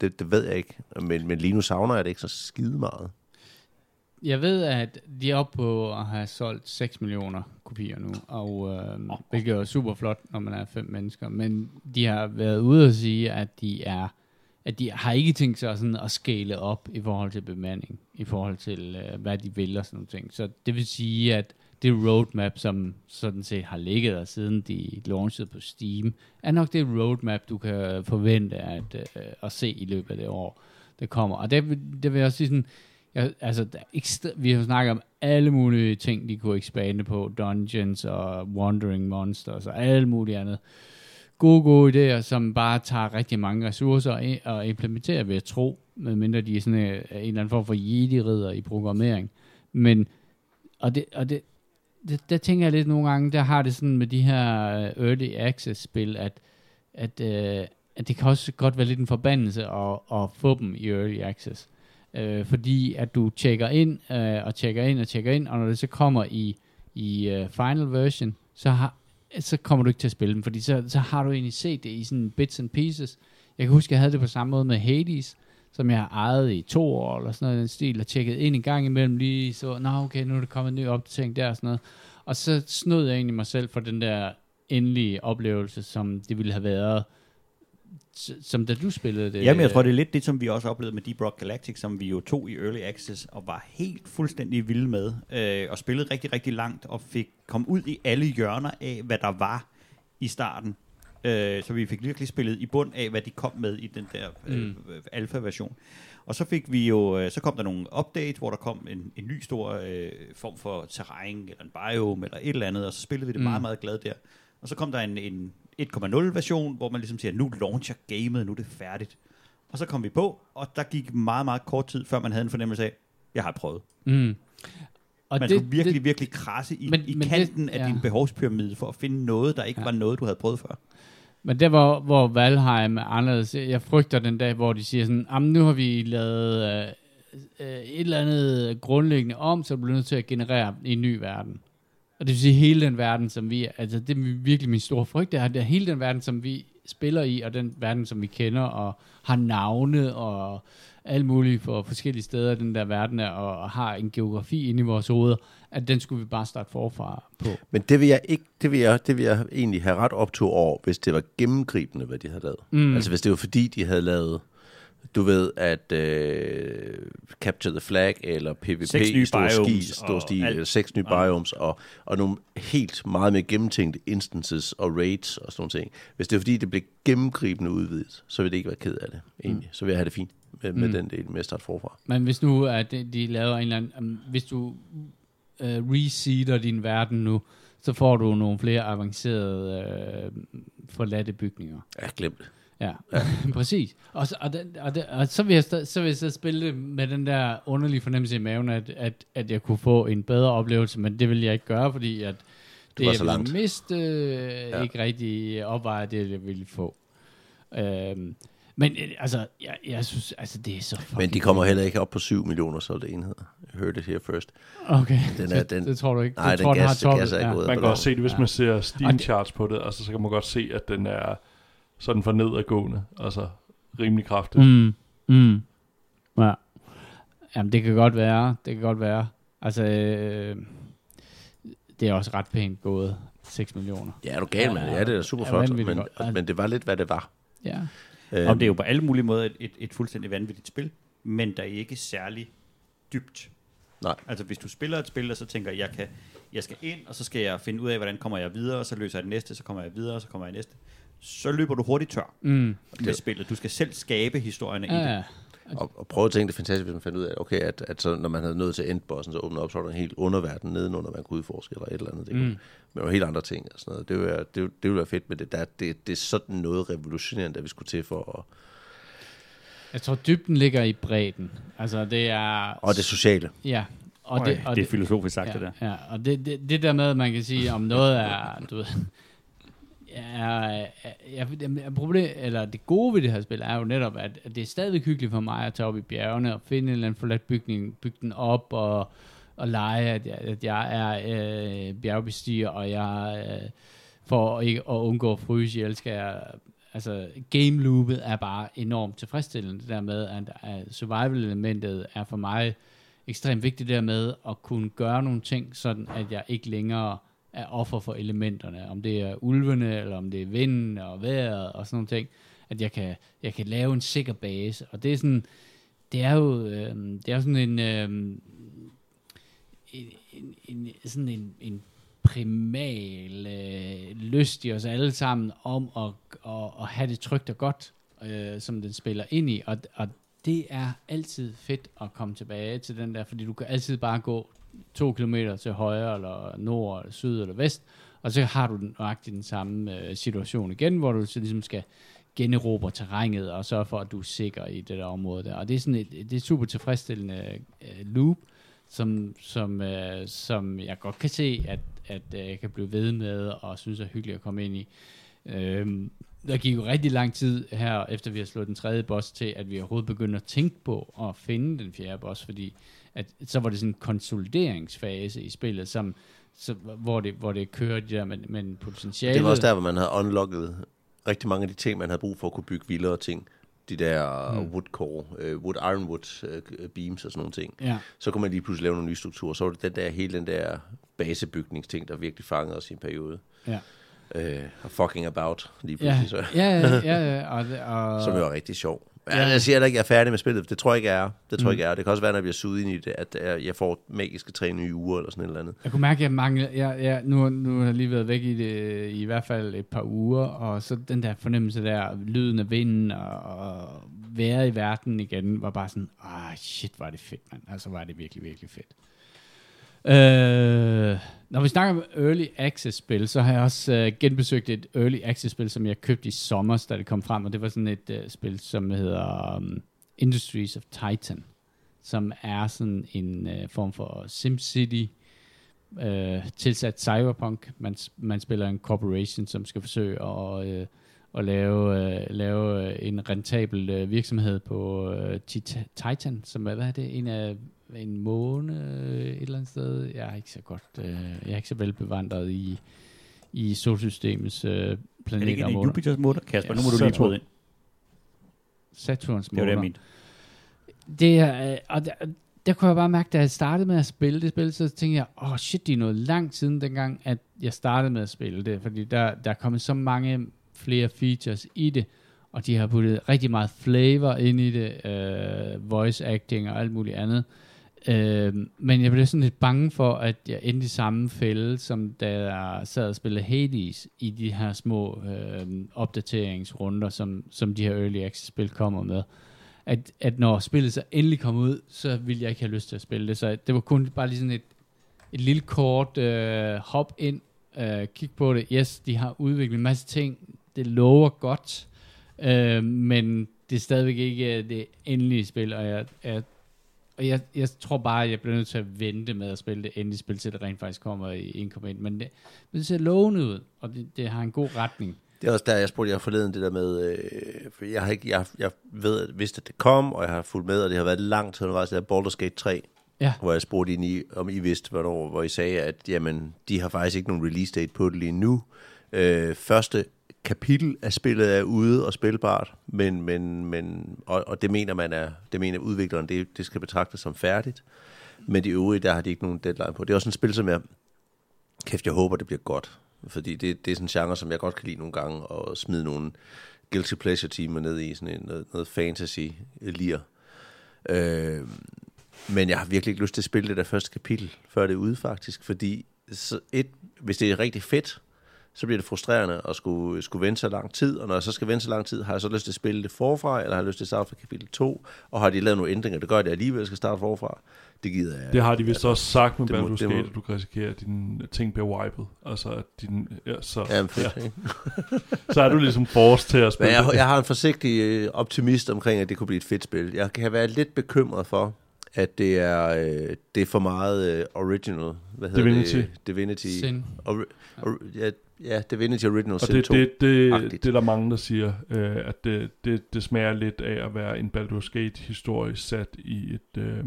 Det ved jeg ikke, men lige nu savner jeg det ikke så skide meget. Jeg ved, at de er oppe på at have solgt 6 millioner kopier nu, og hvilket er super flot, når man er 5 mennesker. Men de har været ude og sige, at de har ikke tænkt sig sådan at scale op i forhold til bemanding, i forhold til hvad de vil og sådan nogle ting. Så det vil sige, at det roadmap, som sådan set har ligget der, siden de launchede på Steam, er nok det roadmap, du kan forvente at se i løbet af det år, der kommer. Og det vil jeg også sige sådan, vi har snakket om alle mulige ting, de kunne ekspande på, dungeons og wandering monsters og alle mulige andet. Gode idéer, som bare tager rigtig mange ressourcer og implementerer ved at tro, medmindre de er sådan en eller anden form for jedi-ridder i programmering. Men, der tænker jeg lidt nogle gange, der har det sådan med de her early access-spil, at det kan også godt være lidt en forbandelse at få dem i early access. Fordi at du tjekker ind, og når det så kommer i final version, så kommer du ikke til at spille dem, fordi så har du egentlig set det i sådan bits and pieces. Jeg kan huske, jeg havde det på samme måde med Hades, som jeg har ejet i 2 år, eller sådan noget, den stil, og tjekket ind en gang imellem lige så, nu er der kommet en ny opdatering der, og sådan noget. Og så snød jeg egentlig mig selv for den der endelige oplevelse, som det ville have været, som da du spillede det. Jamen, jeg tror, det er lidt det, som vi også oplevede med Deep Rock Galactic, som vi jo tog i Early Access, og var helt fuldstændig vilde med, og spillede rigtig, rigtig langt, og kom ud i alle hjørner af, hvad der var i starten. Så vi fik virkelig spillet i bund af, hvad de kom med i den der alfa-version. Og så fik vi jo, så kom der nogle updates, hvor der kom en ny stor form for terræn, eller en biome, eller et eller andet, og så spillede vi det meget, meget glad der. Og så kom der en 1.0-version, hvor man ligesom siger, nu launcher gamet, nu er det færdigt. Og så kom vi på, og der gik meget, meget kort tid, før man havde en fornemmelse af, jeg har prøvet. Mm. Og man skulle virkelig, virkelig krasse i kanten af din behovspyramide, for at finde noget, der ikke var noget, du havde prøvet før. Men der, hvor Valheim er anderledes, jeg frygter den dag, hvor de siger sådan, nu har vi lavet et eller andet grundlæggende om, så bliver du nødt til at generere en ny verden. Og det vil sige, hele den verden, som vi... Altså, det er virkelig min store frygt, det er hele den verden, som vi spiller i, og den verden, som vi kender, og har navne, og alt muligt for forskellige steder, den der verden er, og har en geografi inde i vores hoveder, at den skulle vi bare starte forfra på. Men det vil jeg ikke, det vil jeg egentlig have ret optur over, hvis det var gennemgribende, hvad de havde lavet. Mm. Altså, hvis det var fordi, de havde lavet... Du ved, at Capture the Flag eller PvP, seks nye biomes og nogle helt meget mere gennemtænkte instances og raids og sådan noget. Hvis det er fordi, det bliver gennemgribende udvidet, så vil det ikke være ked af det, egentlig. Så vil jeg have det fint med den del, med at starte forfra. Men hvis nu at de laver en eller anden... Hvis du reseeder din verden nu, så får du nogle flere avancerede forladte bygninger. Ja, glem det. Ja, præcis. Og så vil jeg spille med den der underlige fornemmelse i maven, at jeg kunne få en bedre oplevelse, men det vil jeg ikke gøre, fordi at det jeg ville miste ikke rigtig opvejer det, jeg ville få. Men altså, jeg synes, altså det er så fucking... Men de kommer heller ikke op på 7 millioner solgte enheder. Heard it here first. Okay, det tror du ikke. Nej, den gas er ikke ud. Man kan også se det, hvis man ser Steam charts på det, altså så kan man godt se, at den er... sådan for nedadgående, altså rimelig kraftigt. Ja. Jamen, det kan godt være. Altså, det er også ret pænt gået, 6 millioner. Ja, er du gal, mand? Ja, det er super flot, men det var lidt, hvad det var. Ja. Og det er jo på alle mulige måder et fuldstændig vanvittigt spil, men der er ikke særlig dybt. Nej. Altså, hvis du spiller et spil, og så tænker jeg skal ind, og så skal jeg finde ud af, hvordan kommer jeg videre, og så løser jeg det næste, så kommer jeg videre, og så kommer jeg næste. Så løber du hurtigt tør med spillet. Du skal selv skabe historierne i det. Og prøve at tænke det fantastisk, hvis man fandt ud af, okay, at så, når man havde nået til endbossen, så åbner op, så var der en helt underverden nedenunder, man kunne udforske eller et eller andet. Det kunne, men nogle helt andre ting og sådan noget. Det ville være fedt med det. Det er sådan noget revolutionerende, der vi skulle til for at... Jeg tror, dybden ligger i bredden. Altså, det er... Og det sociale. Ja. Og det er filosofisk sagt, det der. Ja, og det der med, man kan sige, om noget er... Du ved, det gode ved det her spil er jo netop, at det er stadig hyggeligt for mig at tage op i bjergene og finde en eller anden forladt bygning, bygge den op og lege, at jeg er bjergbestiger, og jeg for ikke at undgå at fryse ihjel, skal jeg... Altså, game loopet er bare enormt tilfredsstillende. Det der med, at survival-elementet er for mig ekstremt vigtigt, der med at kunne gøre nogle ting, sådan at jeg ikke længere... er offer for elementerne, om det er ulvene, eller om det er vinden og vejret, og sådan nogle ting, at jeg kan lave en sikker base, og det er sådan, det er jo sådan en primal lyst i os alle sammen, om at have det trygt og godt, som den spiller ind i, og det er altid fedt at komme tilbage til den der, fordi du kan altid bare gå 2 kilometer til højre, eller nord, eller syd, eller vest, og så har du nøjagtigt den samme situation igen, hvor du så ligesom skal generobre terrænet, og sørge for, at du er sikker i det der område der, og det er sådan et super tilfredsstillende loop, som jeg godt kan se, at jeg kan blive ved med, og synes er hyggeligt at komme ind i. Der gik jo rigtig lang tid her, efter vi har slået den 3. boss, til at vi overhovedet begyndte at tænke på at finde den 4. boss, fordi at så var det sådan en konsolideringsfase i spillet, hvor det kørte der med potentiale. Det var også der, hvor man havde unlocket rigtig mange af de ting, man havde brug for at kunne bygge vildere ting. De der ironwood beams og sådan nogle ting. Ja. Så kunne man lige pludselig lave nogle nye strukturer. Så var det hele den der basebygningsting, der virkelig fangede os i en periode. Ja. Fucking about lige pludselig. Ja. Så. Ja. Og som jo var rigtig sjov. Ja, jeg siger heller ikke, at jeg er færdig med spillet. Det tror jeg ikke, jeg er. Det kan også være, når jeg bliver suget ind i det, at jeg får magiske 3 nye uger, eller sådan et eller andet. Jeg kunne mærke, at jeg mangler... Nu har jeg lige været væk i det, i hvert fald et par uger, og så den der fornemmelse der, lyden af vinden, og vejret i verden igen, var bare sådan, shit, var det fedt, mand. Altså, var det virkelig, virkelig fedt. Når vi snakker om Early Access-spil, så har jeg også genbesøgt et Early Access-spil, som jeg købte i sommer, da det kom frem, og det var sådan et spil, som hedder Industries of Titan, som er sådan en form for SimCity, tilsat Cyberpunk. Man spiller en corporation, som skal forsøge at lave en en rentabel virksomhed på Titan, som hvad er det, en måne et eller andet sted. Jeg er ikke så godt, jeg er ikke så velbevandret i solsystemets planeter. Er det ikke en Jupiters måne, Kasper? Ja, nu må du lige prøve ind. Saturns måner. Det var det, jeg mente. Og der kunne jeg bare mærke, da jeg startede med at spille det spil, så tænkte jeg, shit, det er noget langt siden dengang, at jeg startede med at spille det, fordi der er kommet så mange flere features i det, og de har puttet rigtig meget flavor ind i det, voice acting og alt muligt andet. Men jeg blev sådan lidt bange for, at jeg endte i samme fælde, som da jeg sad og spillede Hades i de her små opdateringsrunder, som de her early access-spil kommer med. At når spillet så endelig kom ud, så ville jeg ikke have lyst til at spille det. Så det var kun bare lige sådan et lille kort hop ind, kig på det. Yes, de har udviklet en masse ting. Det lover godt, men det er stadigvæk ikke det endelige spil, og jeg tror bare, at jeg bliver nødt til at vente med at spille det endelige spil, til det rent faktisk kommer i 1.1. Men det ser lovende ud, og det har en god retning. Det er også der, jeg spurgte jer forleden det der med, for jeg vidste, at det kom, og jeg har fulgt med, og det har været langt til undervejs, det der Baldur's Gate 3, ja. Hvor jeg spurgte I, om I vidste, hvornår, hvor I sagde, at jamen, de har faktisk ikke nogen release date på det lige nu. Første kapitel af spillet er ude og spilbart, men det mener man udvikleren, det skal betragtes som færdigt, men de øvrige, der har de ikke nogen deadline på. Det er også en spil, som jeg håber, det bliver godt. Fordi det er sådan en genre, som jeg godt kan lide nogle gange, og smide nogle guilty pleasure timer ned i, sådan noget fantasy-lir. Men jeg har virkelig ikke lyst til at spille det der første kapitel, før det er ude faktisk, fordi hvis det er rigtig fedt, så bliver det frustrerende at skulle vente så lang tid, og når jeg så skal vente så lang tid, har jeg så lyst til at spille det forfra, eller har jeg lyst til at starte fra kapitel 2, og har de lavet nogle ændringer, det gør, at jeg alligevel skal starte forfra. Det gider jeg. Det har de vist også sagt med Baldur's Gate, at du kan risikere, at dine ting bliver wiped. Altså, at dine... Ja, så, ja, fedt, ja. Så er du ligesom forced til at spille. Jeg har en forsigtig optimist omkring, at det kunne blive et fedt spil. Jeg kan være lidt bekymret for, at det er for meget original. Hvad hedder Divinity. Divinity. Sin. Ja, Divinity Original Sin 2. Og det er der mange, der siger, at det smager lidt af at være en Baldur's Gate-historie sat i et...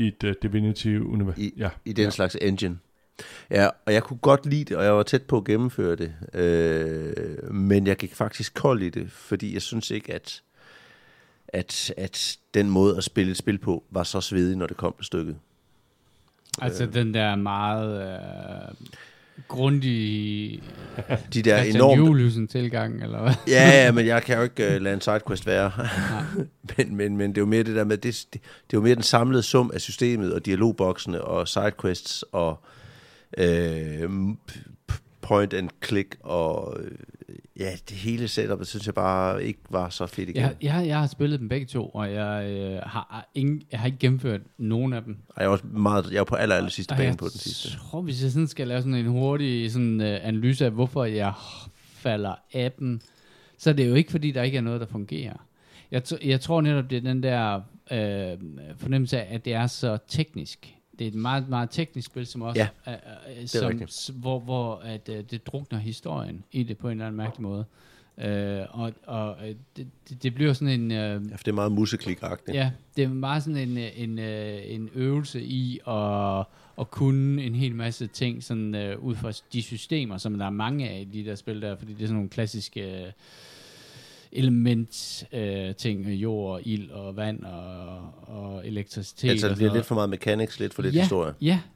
I et Divinity-univers. I den slags engine. Ja, og jeg kunne godt lide det, og jeg var tæt på at gennemføre det. Men jeg gik faktisk kold i det, fordi jeg synes ikke, at den måde at spille et spil på, var så svedig, når det kom på stykket. Altså den der meget grundige... De der enorme... tilgang eller hvad? ja, men jeg kan jo ikke lade en sidequest være. men det er jo mere det der med, det er jo mere den samlede sum af systemet, og dialogboksene, og sidequests, og point and click, og ja, det hele setup, synes jeg bare ikke var så fedt igen. Jeg har spillet dem begge to, og jeg har ikke gennemført nogen af dem. Jeg er på aller sidste bane på den sidste. Jeg tror, hvis jeg sådan skal lave sådan en hurtig sådan, analyse af, hvorfor jeg falder af dem, så er det jo ikke, fordi der ikke er noget, der fungerer. Jeg tror netop, det er den der fornemmelse af, at det er så teknisk. Det er et meget, meget teknisk spil, som også, ja, hvor det drukner historien i det på en eller anden mærkelig måde. Det bliver sådan en... det er meget musiklik-agtigt. Ja, det er meget sådan en øvelse i at kunne en hel masse ting sådan, ud fra de systemer, som der er mange af i de der spil der, fordi det er sådan nogle klassiske... element-ting, jord, ild og vand og elektricitet. Altså, det bliver lidt for meget mechanics, lidt for lidt historie.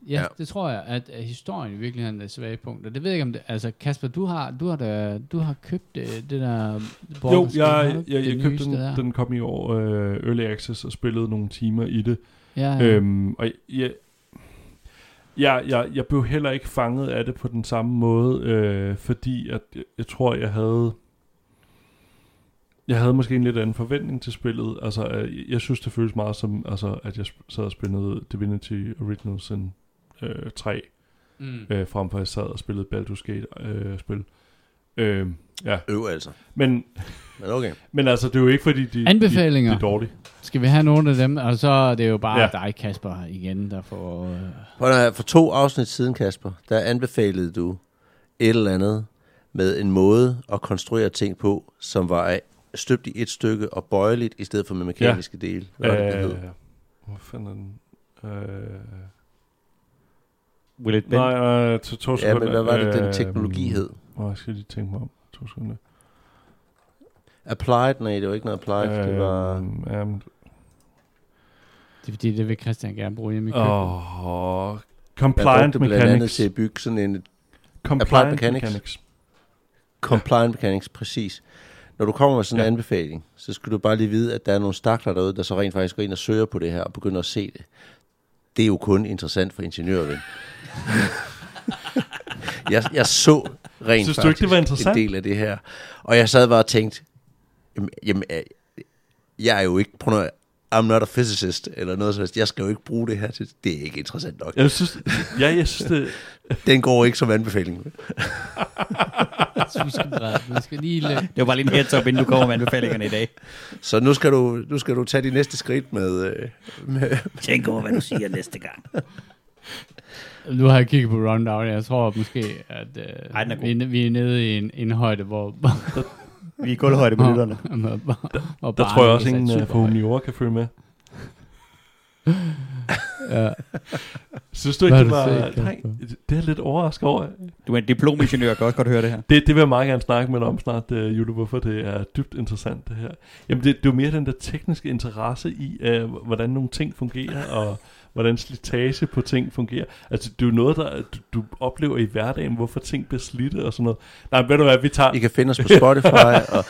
Ja, det tror jeg, at historien i virkeligheden er et svage punkt. Og det ved jeg ikke, om det... Altså, Kasper, du har købt det der... Jo, jeg købte den kom i år, Early Access, og spillede nogle timer i det. Ja. Jeg blev heller ikke fanget af det på den samme måde, fordi at, jeg tror, jeg havde måske en lidt anden forventning til spillet. Altså, jeg synes, det føles meget som, altså, at jeg sad og spillede Divinity Original Sin 3, frem for at jeg sad og spillede Baldur's Gate-spil. Ja. Altså. Men okay. Men altså, det er jo ikke, fordi de er dårlige. Skal vi have nogle af dem? Og så er det jo bare dig, Kasper, igen, der får... For 2 afsnit siden, Kasper, der anbefalede du et eller andet med en måde at konstruere ting på, som var af støbt i et stykke og bøjeligt i stedet for med mekaniske dele. Hvad var det, det hed? Hvor fanden er den? Will it bend? Nej, to sekunder. Ja, men hvad var det, den teknologi hed? Jeg skal lige tænke mig om. 2 sekunder. Applied? Nej, det var ikke noget applied. Det var... Det er fordi, det vil Christian gerne bruge hjemme i køkken. Compliant mechanics. Jeg brugte blandt andet til at bygge sådan en... Applied mechanics. Compliant mechanics, præcis. Når du kommer med sådan en anbefaling, så skal du bare lige vide, at der er nogle stakler derude, der så rent faktisk går ind og søger på det her, og begynder at se det. Det er jo kun interessant for ingeniøren. jeg så rent synes faktisk det en del af det her. Og jeg sad bare og tænkte, jamen, jeg er jo ikke... Prøv noget, I'm not a physicist, eller noget sådan. Jeg skal jo ikke bruge det her til... Det er ikke interessant nok. Jeg synes det... Den går ikke som anbefaling. Det var bare lige en heads up, inden du kommer med anbefalingerne i dag. Så nu skal du tage de næste skridt med... Tænk over, hvad du siger næste gang. Nu har jeg kigget på Rundown, jeg tror måske, at vi er nede i en højde, hvor... Vi er guldhøjde på lytterne. Der tror jeg også, ingen på New York kan følge med. Ja. Synes du ikke, det var... Nej, det er lidt overrasket over. Du er en diplomingeniør, kan også godt høre det her. Det vil jeg meget gerne snakke med dig om snart, Jule, hvorfor det er dybt interessant, det her. Jamen, det er jo mere den der tekniske interesse i, hvordan nogle ting fungerer, og hvordan slitage på ting fungerer. Altså, det er jo noget, der du oplever i hverdagen, hvorfor ting bliver slidte og sådan noget. Nej, ved du hvad, vi tager... I kan finde os på Spotify. Og...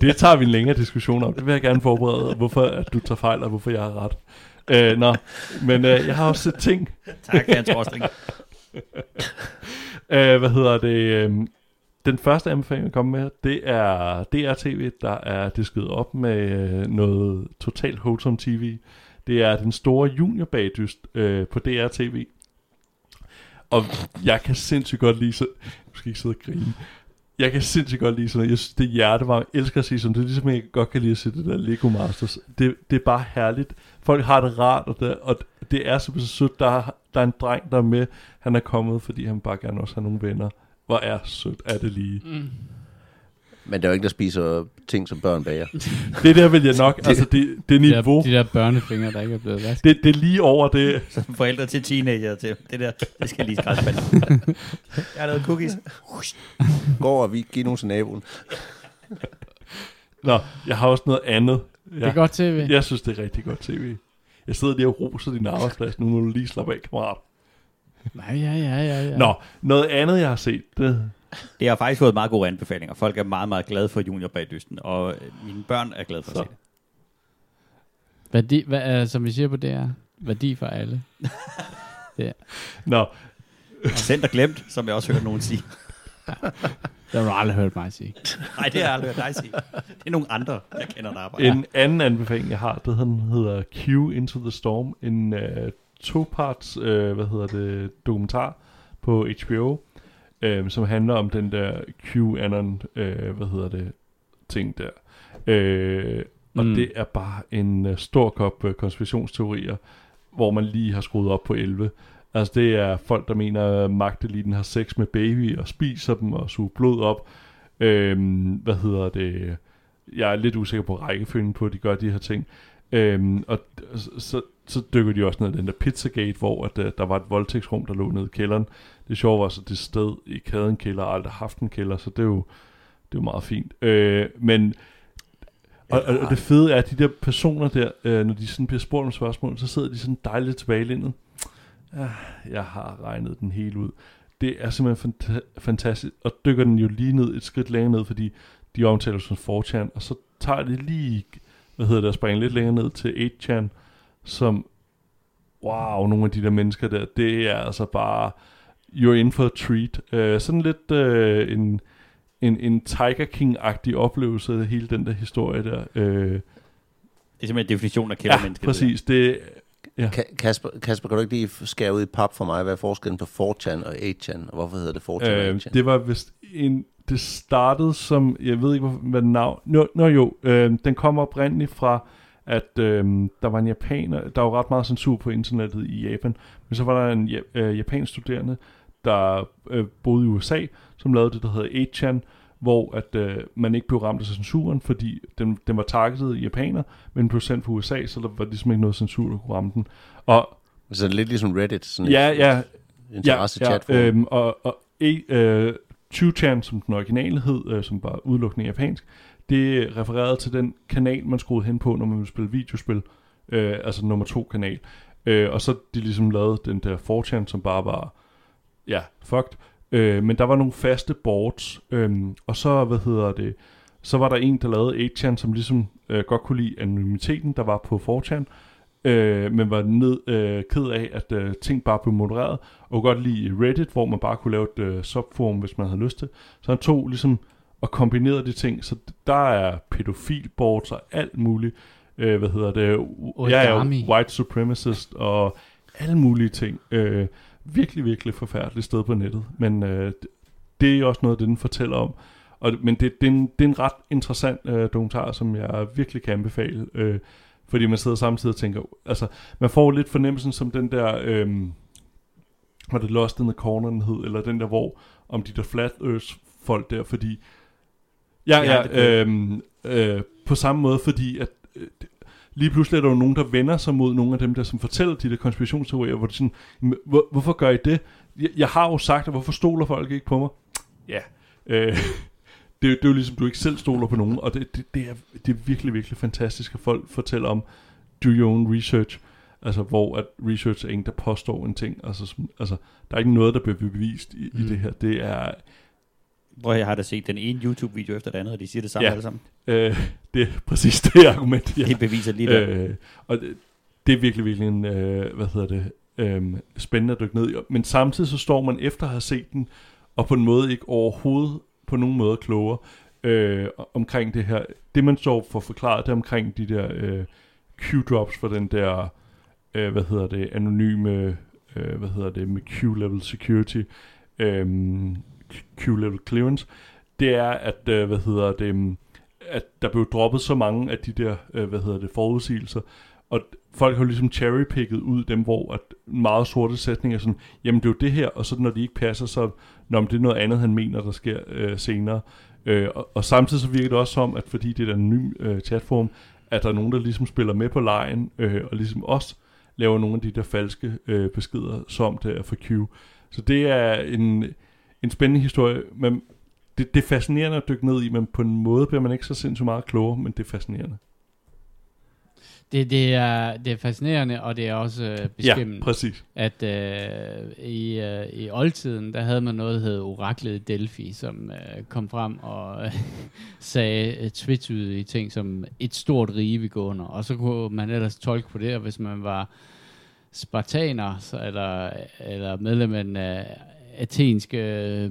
det tager vi en længere diskussion om. Det vil jeg gerne forberede, hvorfor at du tager fejl, og hvorfor jeg har ret. Jeg har også set ting. Tak, Hans Rosling. Hvad hedder det? Den første anbefaling, jeg kom med, det er DRTV, der er disket op med noget totalt wholesome TV. Det er den store juniorbagdyst på DRTV. Og jeg kan sindssygt godt lide så... Jeg skal ikke sidde og grine. Jeg kan sindssygt godt lide sådan noget. Jeg synes, det hjertevarmt. Jeg elsker at sige sådan. Det er ligesom, jeg godt kan lide at se det der Lego Masters. Det er bare herligt. Folk har det rart, og det er simpelthen sødt. Der er en dreng, der er med. Han er kommet, fordi han bare gerne også har nogle venner. Hvor er sødt er det lige. Mm. Men der er jo ikke, der spiser ting, som børn bager. Det der vil jeg nok, altså det niveau. De der børnefingre, der ikke er blevet vasket. Det er lige over det. Som forældre til teenager til. Det der, det skal lige skraldspande. Jeg har lavet cookies. Gå og vi giver nogen til naboen. Nå, jeg har også noget andet. Det er godt tv. Jeg synes, det er rigtig godt tv. Jeg sidder lige og roser din arbejdsplads, nu må du lige slappe af, kammerat. Nej, ja. Nå, noget andet, jeg har set, det har faktisk fået meget gode anbefalinger. Folk er meget, meget glade for juniorbagdysten, og mine børn er glade for at se det. Hvad, som vi siger på DR, værdi for alle. Det Nå. Sendt og glemt, som jeg også hørte nogen sige. Det har du aldrig hørt mig sige. Nej, det har jeg aldrig hørt dig sige. Det er nogle andre, jeg kender der bare. En anden anbefaling, jeg har, den hedder Q Into the Storm. En toparts dokumentar på HBO. Som handler om den der QAnon, ting der. Og det er bare en stor kop konspirationsteorier, hvor man lige har skruet op på 11. Altså det er folk, der mener, at magteliten har sex med baby og spiser dem og suger blod op. Jeg er lidt usikker på rækkefølgen på, at de gør de her ting. Og så dykker de også ned i den der Pizzagate, hvor at, der var et voldtægtsrum, der lå nede i kælderen. Det sjove var så, det sted ikke havde en kælder, og aldrig haft en kælder, så det er jo meget fint. Og det fede er, at de der personer der, når de sådan bliver spurgt om spørgsmål, så sidder de sådan dejligt tilbagelændet. Jeg har regnet den hele ud. Det er simpelthen fantastisk, og dykker den jo lige ned et skridt længere ned, fordi de omtaler som 4chan, og så tager de lige... springer lidt længere ned til 8chan, som, nogle af de der mennesker der, det er altså bare, you're in for a treat. Sådan lidt en Tiger King-agtig oplevelse af hele den der historie der. Det er simpelthen definitionen af kældermennesker. Ja, præcis. Ja. Kasper, kan du ikke lige skære ud i pap for mig, hvad er forskellen på 4chan og 8chan, og hvorfor hedder det 4chan og 8chan? Det var vist en... Det startede som, jeg ved ikke, hvad navn... den kom oprindeligt fra, at der var en japaner... Der var ret meget censur på internettet i Japan. Men så var der en japansk studerende, der boede i USA, som lavede det, der hedder 8chan, hvor at man ikke blev ramt af censuren, fordi den var targetet i japaner, men blev sendt fra USA, så der var ligesom ikke noget censur, der kunne ramme den. Og så lidt ligesom Reddit, sådan interesse-chat-form. 2chan, som den originale hed, som var udelukkende japansk, det refererede til den kanal, man skruede hen på, når man ville spille videospil, altså nummer 2 kanal. Og så de ligesom lavede den der 4chan, som bare var, ja, fucked. Men der var nogle faste boards, og så, så var der en, der lavede 8chan, som ligesom godt kunne lide anonymiteten, der var på 4chan, men var ked af, at ting bare blev modereret, og godt lide Reddit, hvor man bare kunne lave et subforum, hvis man havde lyst til. Så han tog ligesom og kombinerede de ting, så der er pædofilboards og alt muligt, white supremacist og alle mulige ting. Virkelig, virkelig forfærdeligt sted på nettet, men det er også noget, den fortæller om. Men det er en ret interessant dokumentar, som jeg virkelig kan anbefale, fordi man sidder samtidig og tænker, altså man får lidt fornemmelsen som den der, var det Lost in the Corner, den hed, eller den der, hvor om de der flat earth folk der, fordi på samme måde, fordi at lige pludselig er der jo nogen, der vender sig mod nogle af dem der, som fortæller de der konspirationsteorier, hvor de sådan, hvorfor gør I det? Jeg har jo sagt, at hvorfor stoler folk ikke på mig? Ja, det er jo ligesom, du ikke selv stoler på nogen, og det er virkelig, virkelig fantastisk, at folk fortæller om do your own research, altså hvor at research er en, der påstår en ting, altså der er ikke noget, der bliver bevist i det her, det er... Hvor jeg har da set den ene YouTube-video efter den anden, og de siger det samme alle sammen. Det er præcis det argument. Ja. Det beviser lige det. Og det er virkelig, virkelig en spændende at dykke ned i. Men samtidig så står man efter at have set den, og på en måde ikke overhovedet på nogen måde klogere omkring det her. Det man står for forklaret, det er omkring de der Q-drops for den der, anonyme, med Q-level security, Q-level clearance, det er, at, at der blev droppet så mange af de der, forudsigelser, og folk har jo ligesom cherrypicket ud dem, hvor at meget sorte sætninger sådan, jamen det er jo det her, og så når de ikke passer, så når det er noget andet, han mener, der sker senere. Og samtidig så virker det også som, at fordi det er en anonym chatform, at der er nogen, der ligesom spiller med på lejen, og ligesom også laver nogle af de der falske beskeder, som det er for Q. Så det er en spændende historie, men det er fascinerende at dykke ned i, men på en måde bliver man ikke så sindssygt meget klogere, men det er fascinerende. Det er fascinerende, og det er også beskæmmende. Ja, præcis. At i oldtiden, der havde man noget, der hed oraklet i Delphi, som kom frem og sagde tvetydige ting, som et stort rige vi går under, og så kunne man ellers tolke på det, og hvis man var spartaner, eller medlem af athenske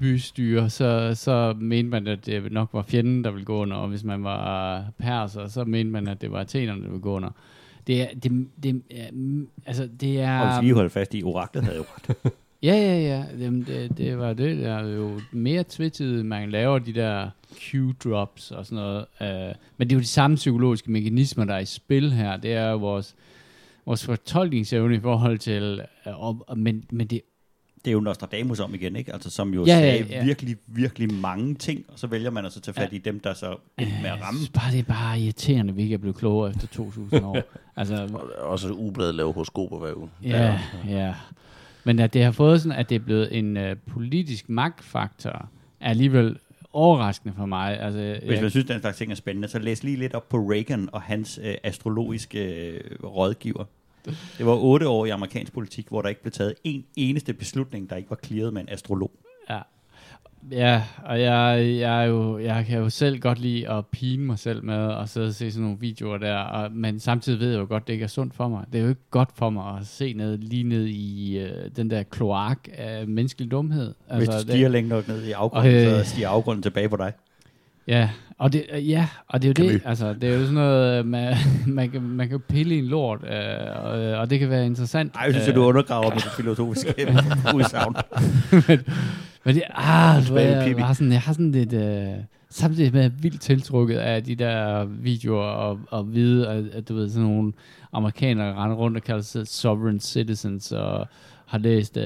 bystyre, så mente man, at det nok var fjenden, der ville gå under, og hvis man var perser, så mente man, at det var athenerne, der ville gå under. Det er... Og hvis I holdt fast i, oraklet havde jo ret. Ja. Det var det. Der er jo mere tvetydigt, man laver de der Q-drops og sådan noget. Men det er jo de samme psykologiske mekanismer, der er i spil her. Det er jo vores fortolkningsevne i forhold til... Men det er jo Nostradamus om igen, ikke? Altså, som jo sagde virkelig, virkelig mange ting, og så vælger man altså at tage fat i dem, der så endte med at ramme. Det er bare irriterende, at vi ikke er blevet klogere efter 2.000 år. Altså, og så ugebladet laver horoskoper hver uge. Ja. Men at det har fået sådan, at det er blevet en politisk magtfaktor, er alligevel overraskende for mig. Altså, hvis man synes, den slags ting er spændende, så læs lige lidt op på Reagan og hans astrologiske rådgiver. Det var 8 år i amerikansk politik, hvor der ikke blev taget en eneste beslutning, der ikke var clearet med en astrolog. Ja, og jeg kan jo selv godt lide at pine mig selv med at sidde og se sådan nogle videoer der, men samtidig ved jeg jo godt, det ikke er sundt for mig. Det er jo ikke godt for mig at se ned i den der kloak af menneskelig dumhed. Altså, hvis du stiger længe nok ned i afgrunden, så stiger afgrunden tilbage på dig. Ja, og det er jo det, altså det er jo sådan noget, man kan pille i en lort, og det kan være interessant. Nej, jeg synes, at du undergraver med det filosofiske udsagn. Men det jeg har sådan lidt, samtidig med vildt tiltrukket af de der videoer, og vide, at du ved, sådan nogle amerikanere render rundt og kalder sig sovereign citizens, og har læst...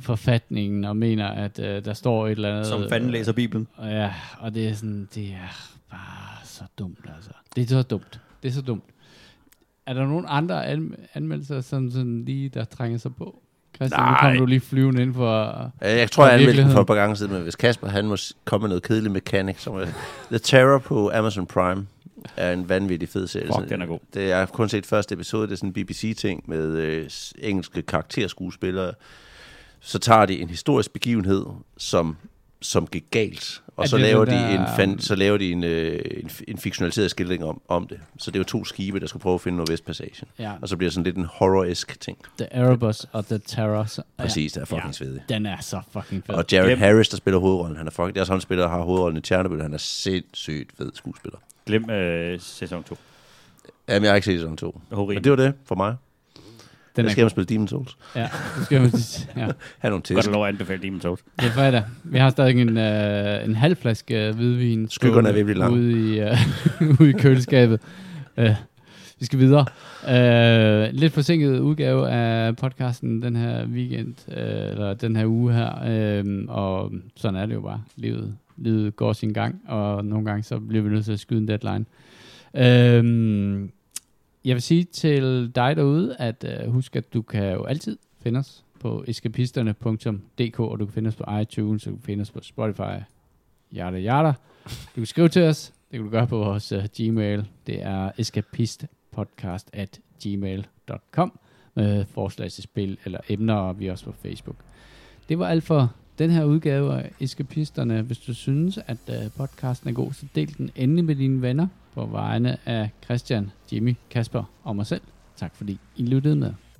forfatningen og mener, at der står et eller andet... Som fanden læser Bibelen. Ja, og det er sådan, det er bare så dumt, altså. Det er så dumt. Det er så dumt. Er der nogen andre anmeldelser, som sådan lige der trænger sig på? Christian, nej. Nu kommer du lige flyvende ind for... Jeg tror, jeg anmeldte den for et par gange siden, men hvis Casper, han må komme med noget kedeligt mekanik, som er The Terror på Amazon Prime. Er en vanvittig fed serie. Fuck, den er god. Jeg har kun set første episode, det er sådan en BBC-ting med engelske karakterskuespillere. Så tager de en historisk begivenhed, som gik galt, og så laver, de en fiktionaliseret skildring om det. Så det var to skibe, der skulle prøve at finde Nordvestpassagen. Ja. Og så bliver det sådan lidt en horror-esk ting. The Erebus og The Terror. Så, ja. Præcis, der er fucking svedig. Den er så fucking fed. Og Jared Harris, der spiller hovedrollen, han er fucking... Deres håndspiller har hovedrollen i Tjernobyl, han er sindssygt fed skuespiller. Glem sæson 2. Jamen, jeg har ikke set sæson 2. Men det var det for mig. Den skal man spille Demon's Souls. Ja, det skal man ja. Have nogle tæsk. Godt lov at anbefale Demon's Souls. Det er fredag. Vi har stadig en halv flaske hvidvin. Skyggerne er ved at blive langt. Ude i køleskabet. Vi skal videre. Lidt forsinket udgave af podcasten den her weekend, eller den her uge her. Og sådan er det jo bare. Livet går sin gang, og nogle gange så bliver vi nødt til at skyde en deadline. Jeg vil sige til dig derude, at husk, at du kan jo altid finde os på eskapisterne.dk, og du kan finde os på iTunes, og du kan finde os på Spotify, yada yada. Du kan skrive til os, det kan du gøre på vores Gmail, det er eskapistpodcast@gmail.com, med forslag til spil eller emner, og vi er også på Facebook. Det var alt for den her udgave af Eskapisterne. Hvis du synes, at podcasten er god, så del den endelig med dine venner på vegne af Christian, Jimi, Casper og mig selv. Tak fordi I lyttede med.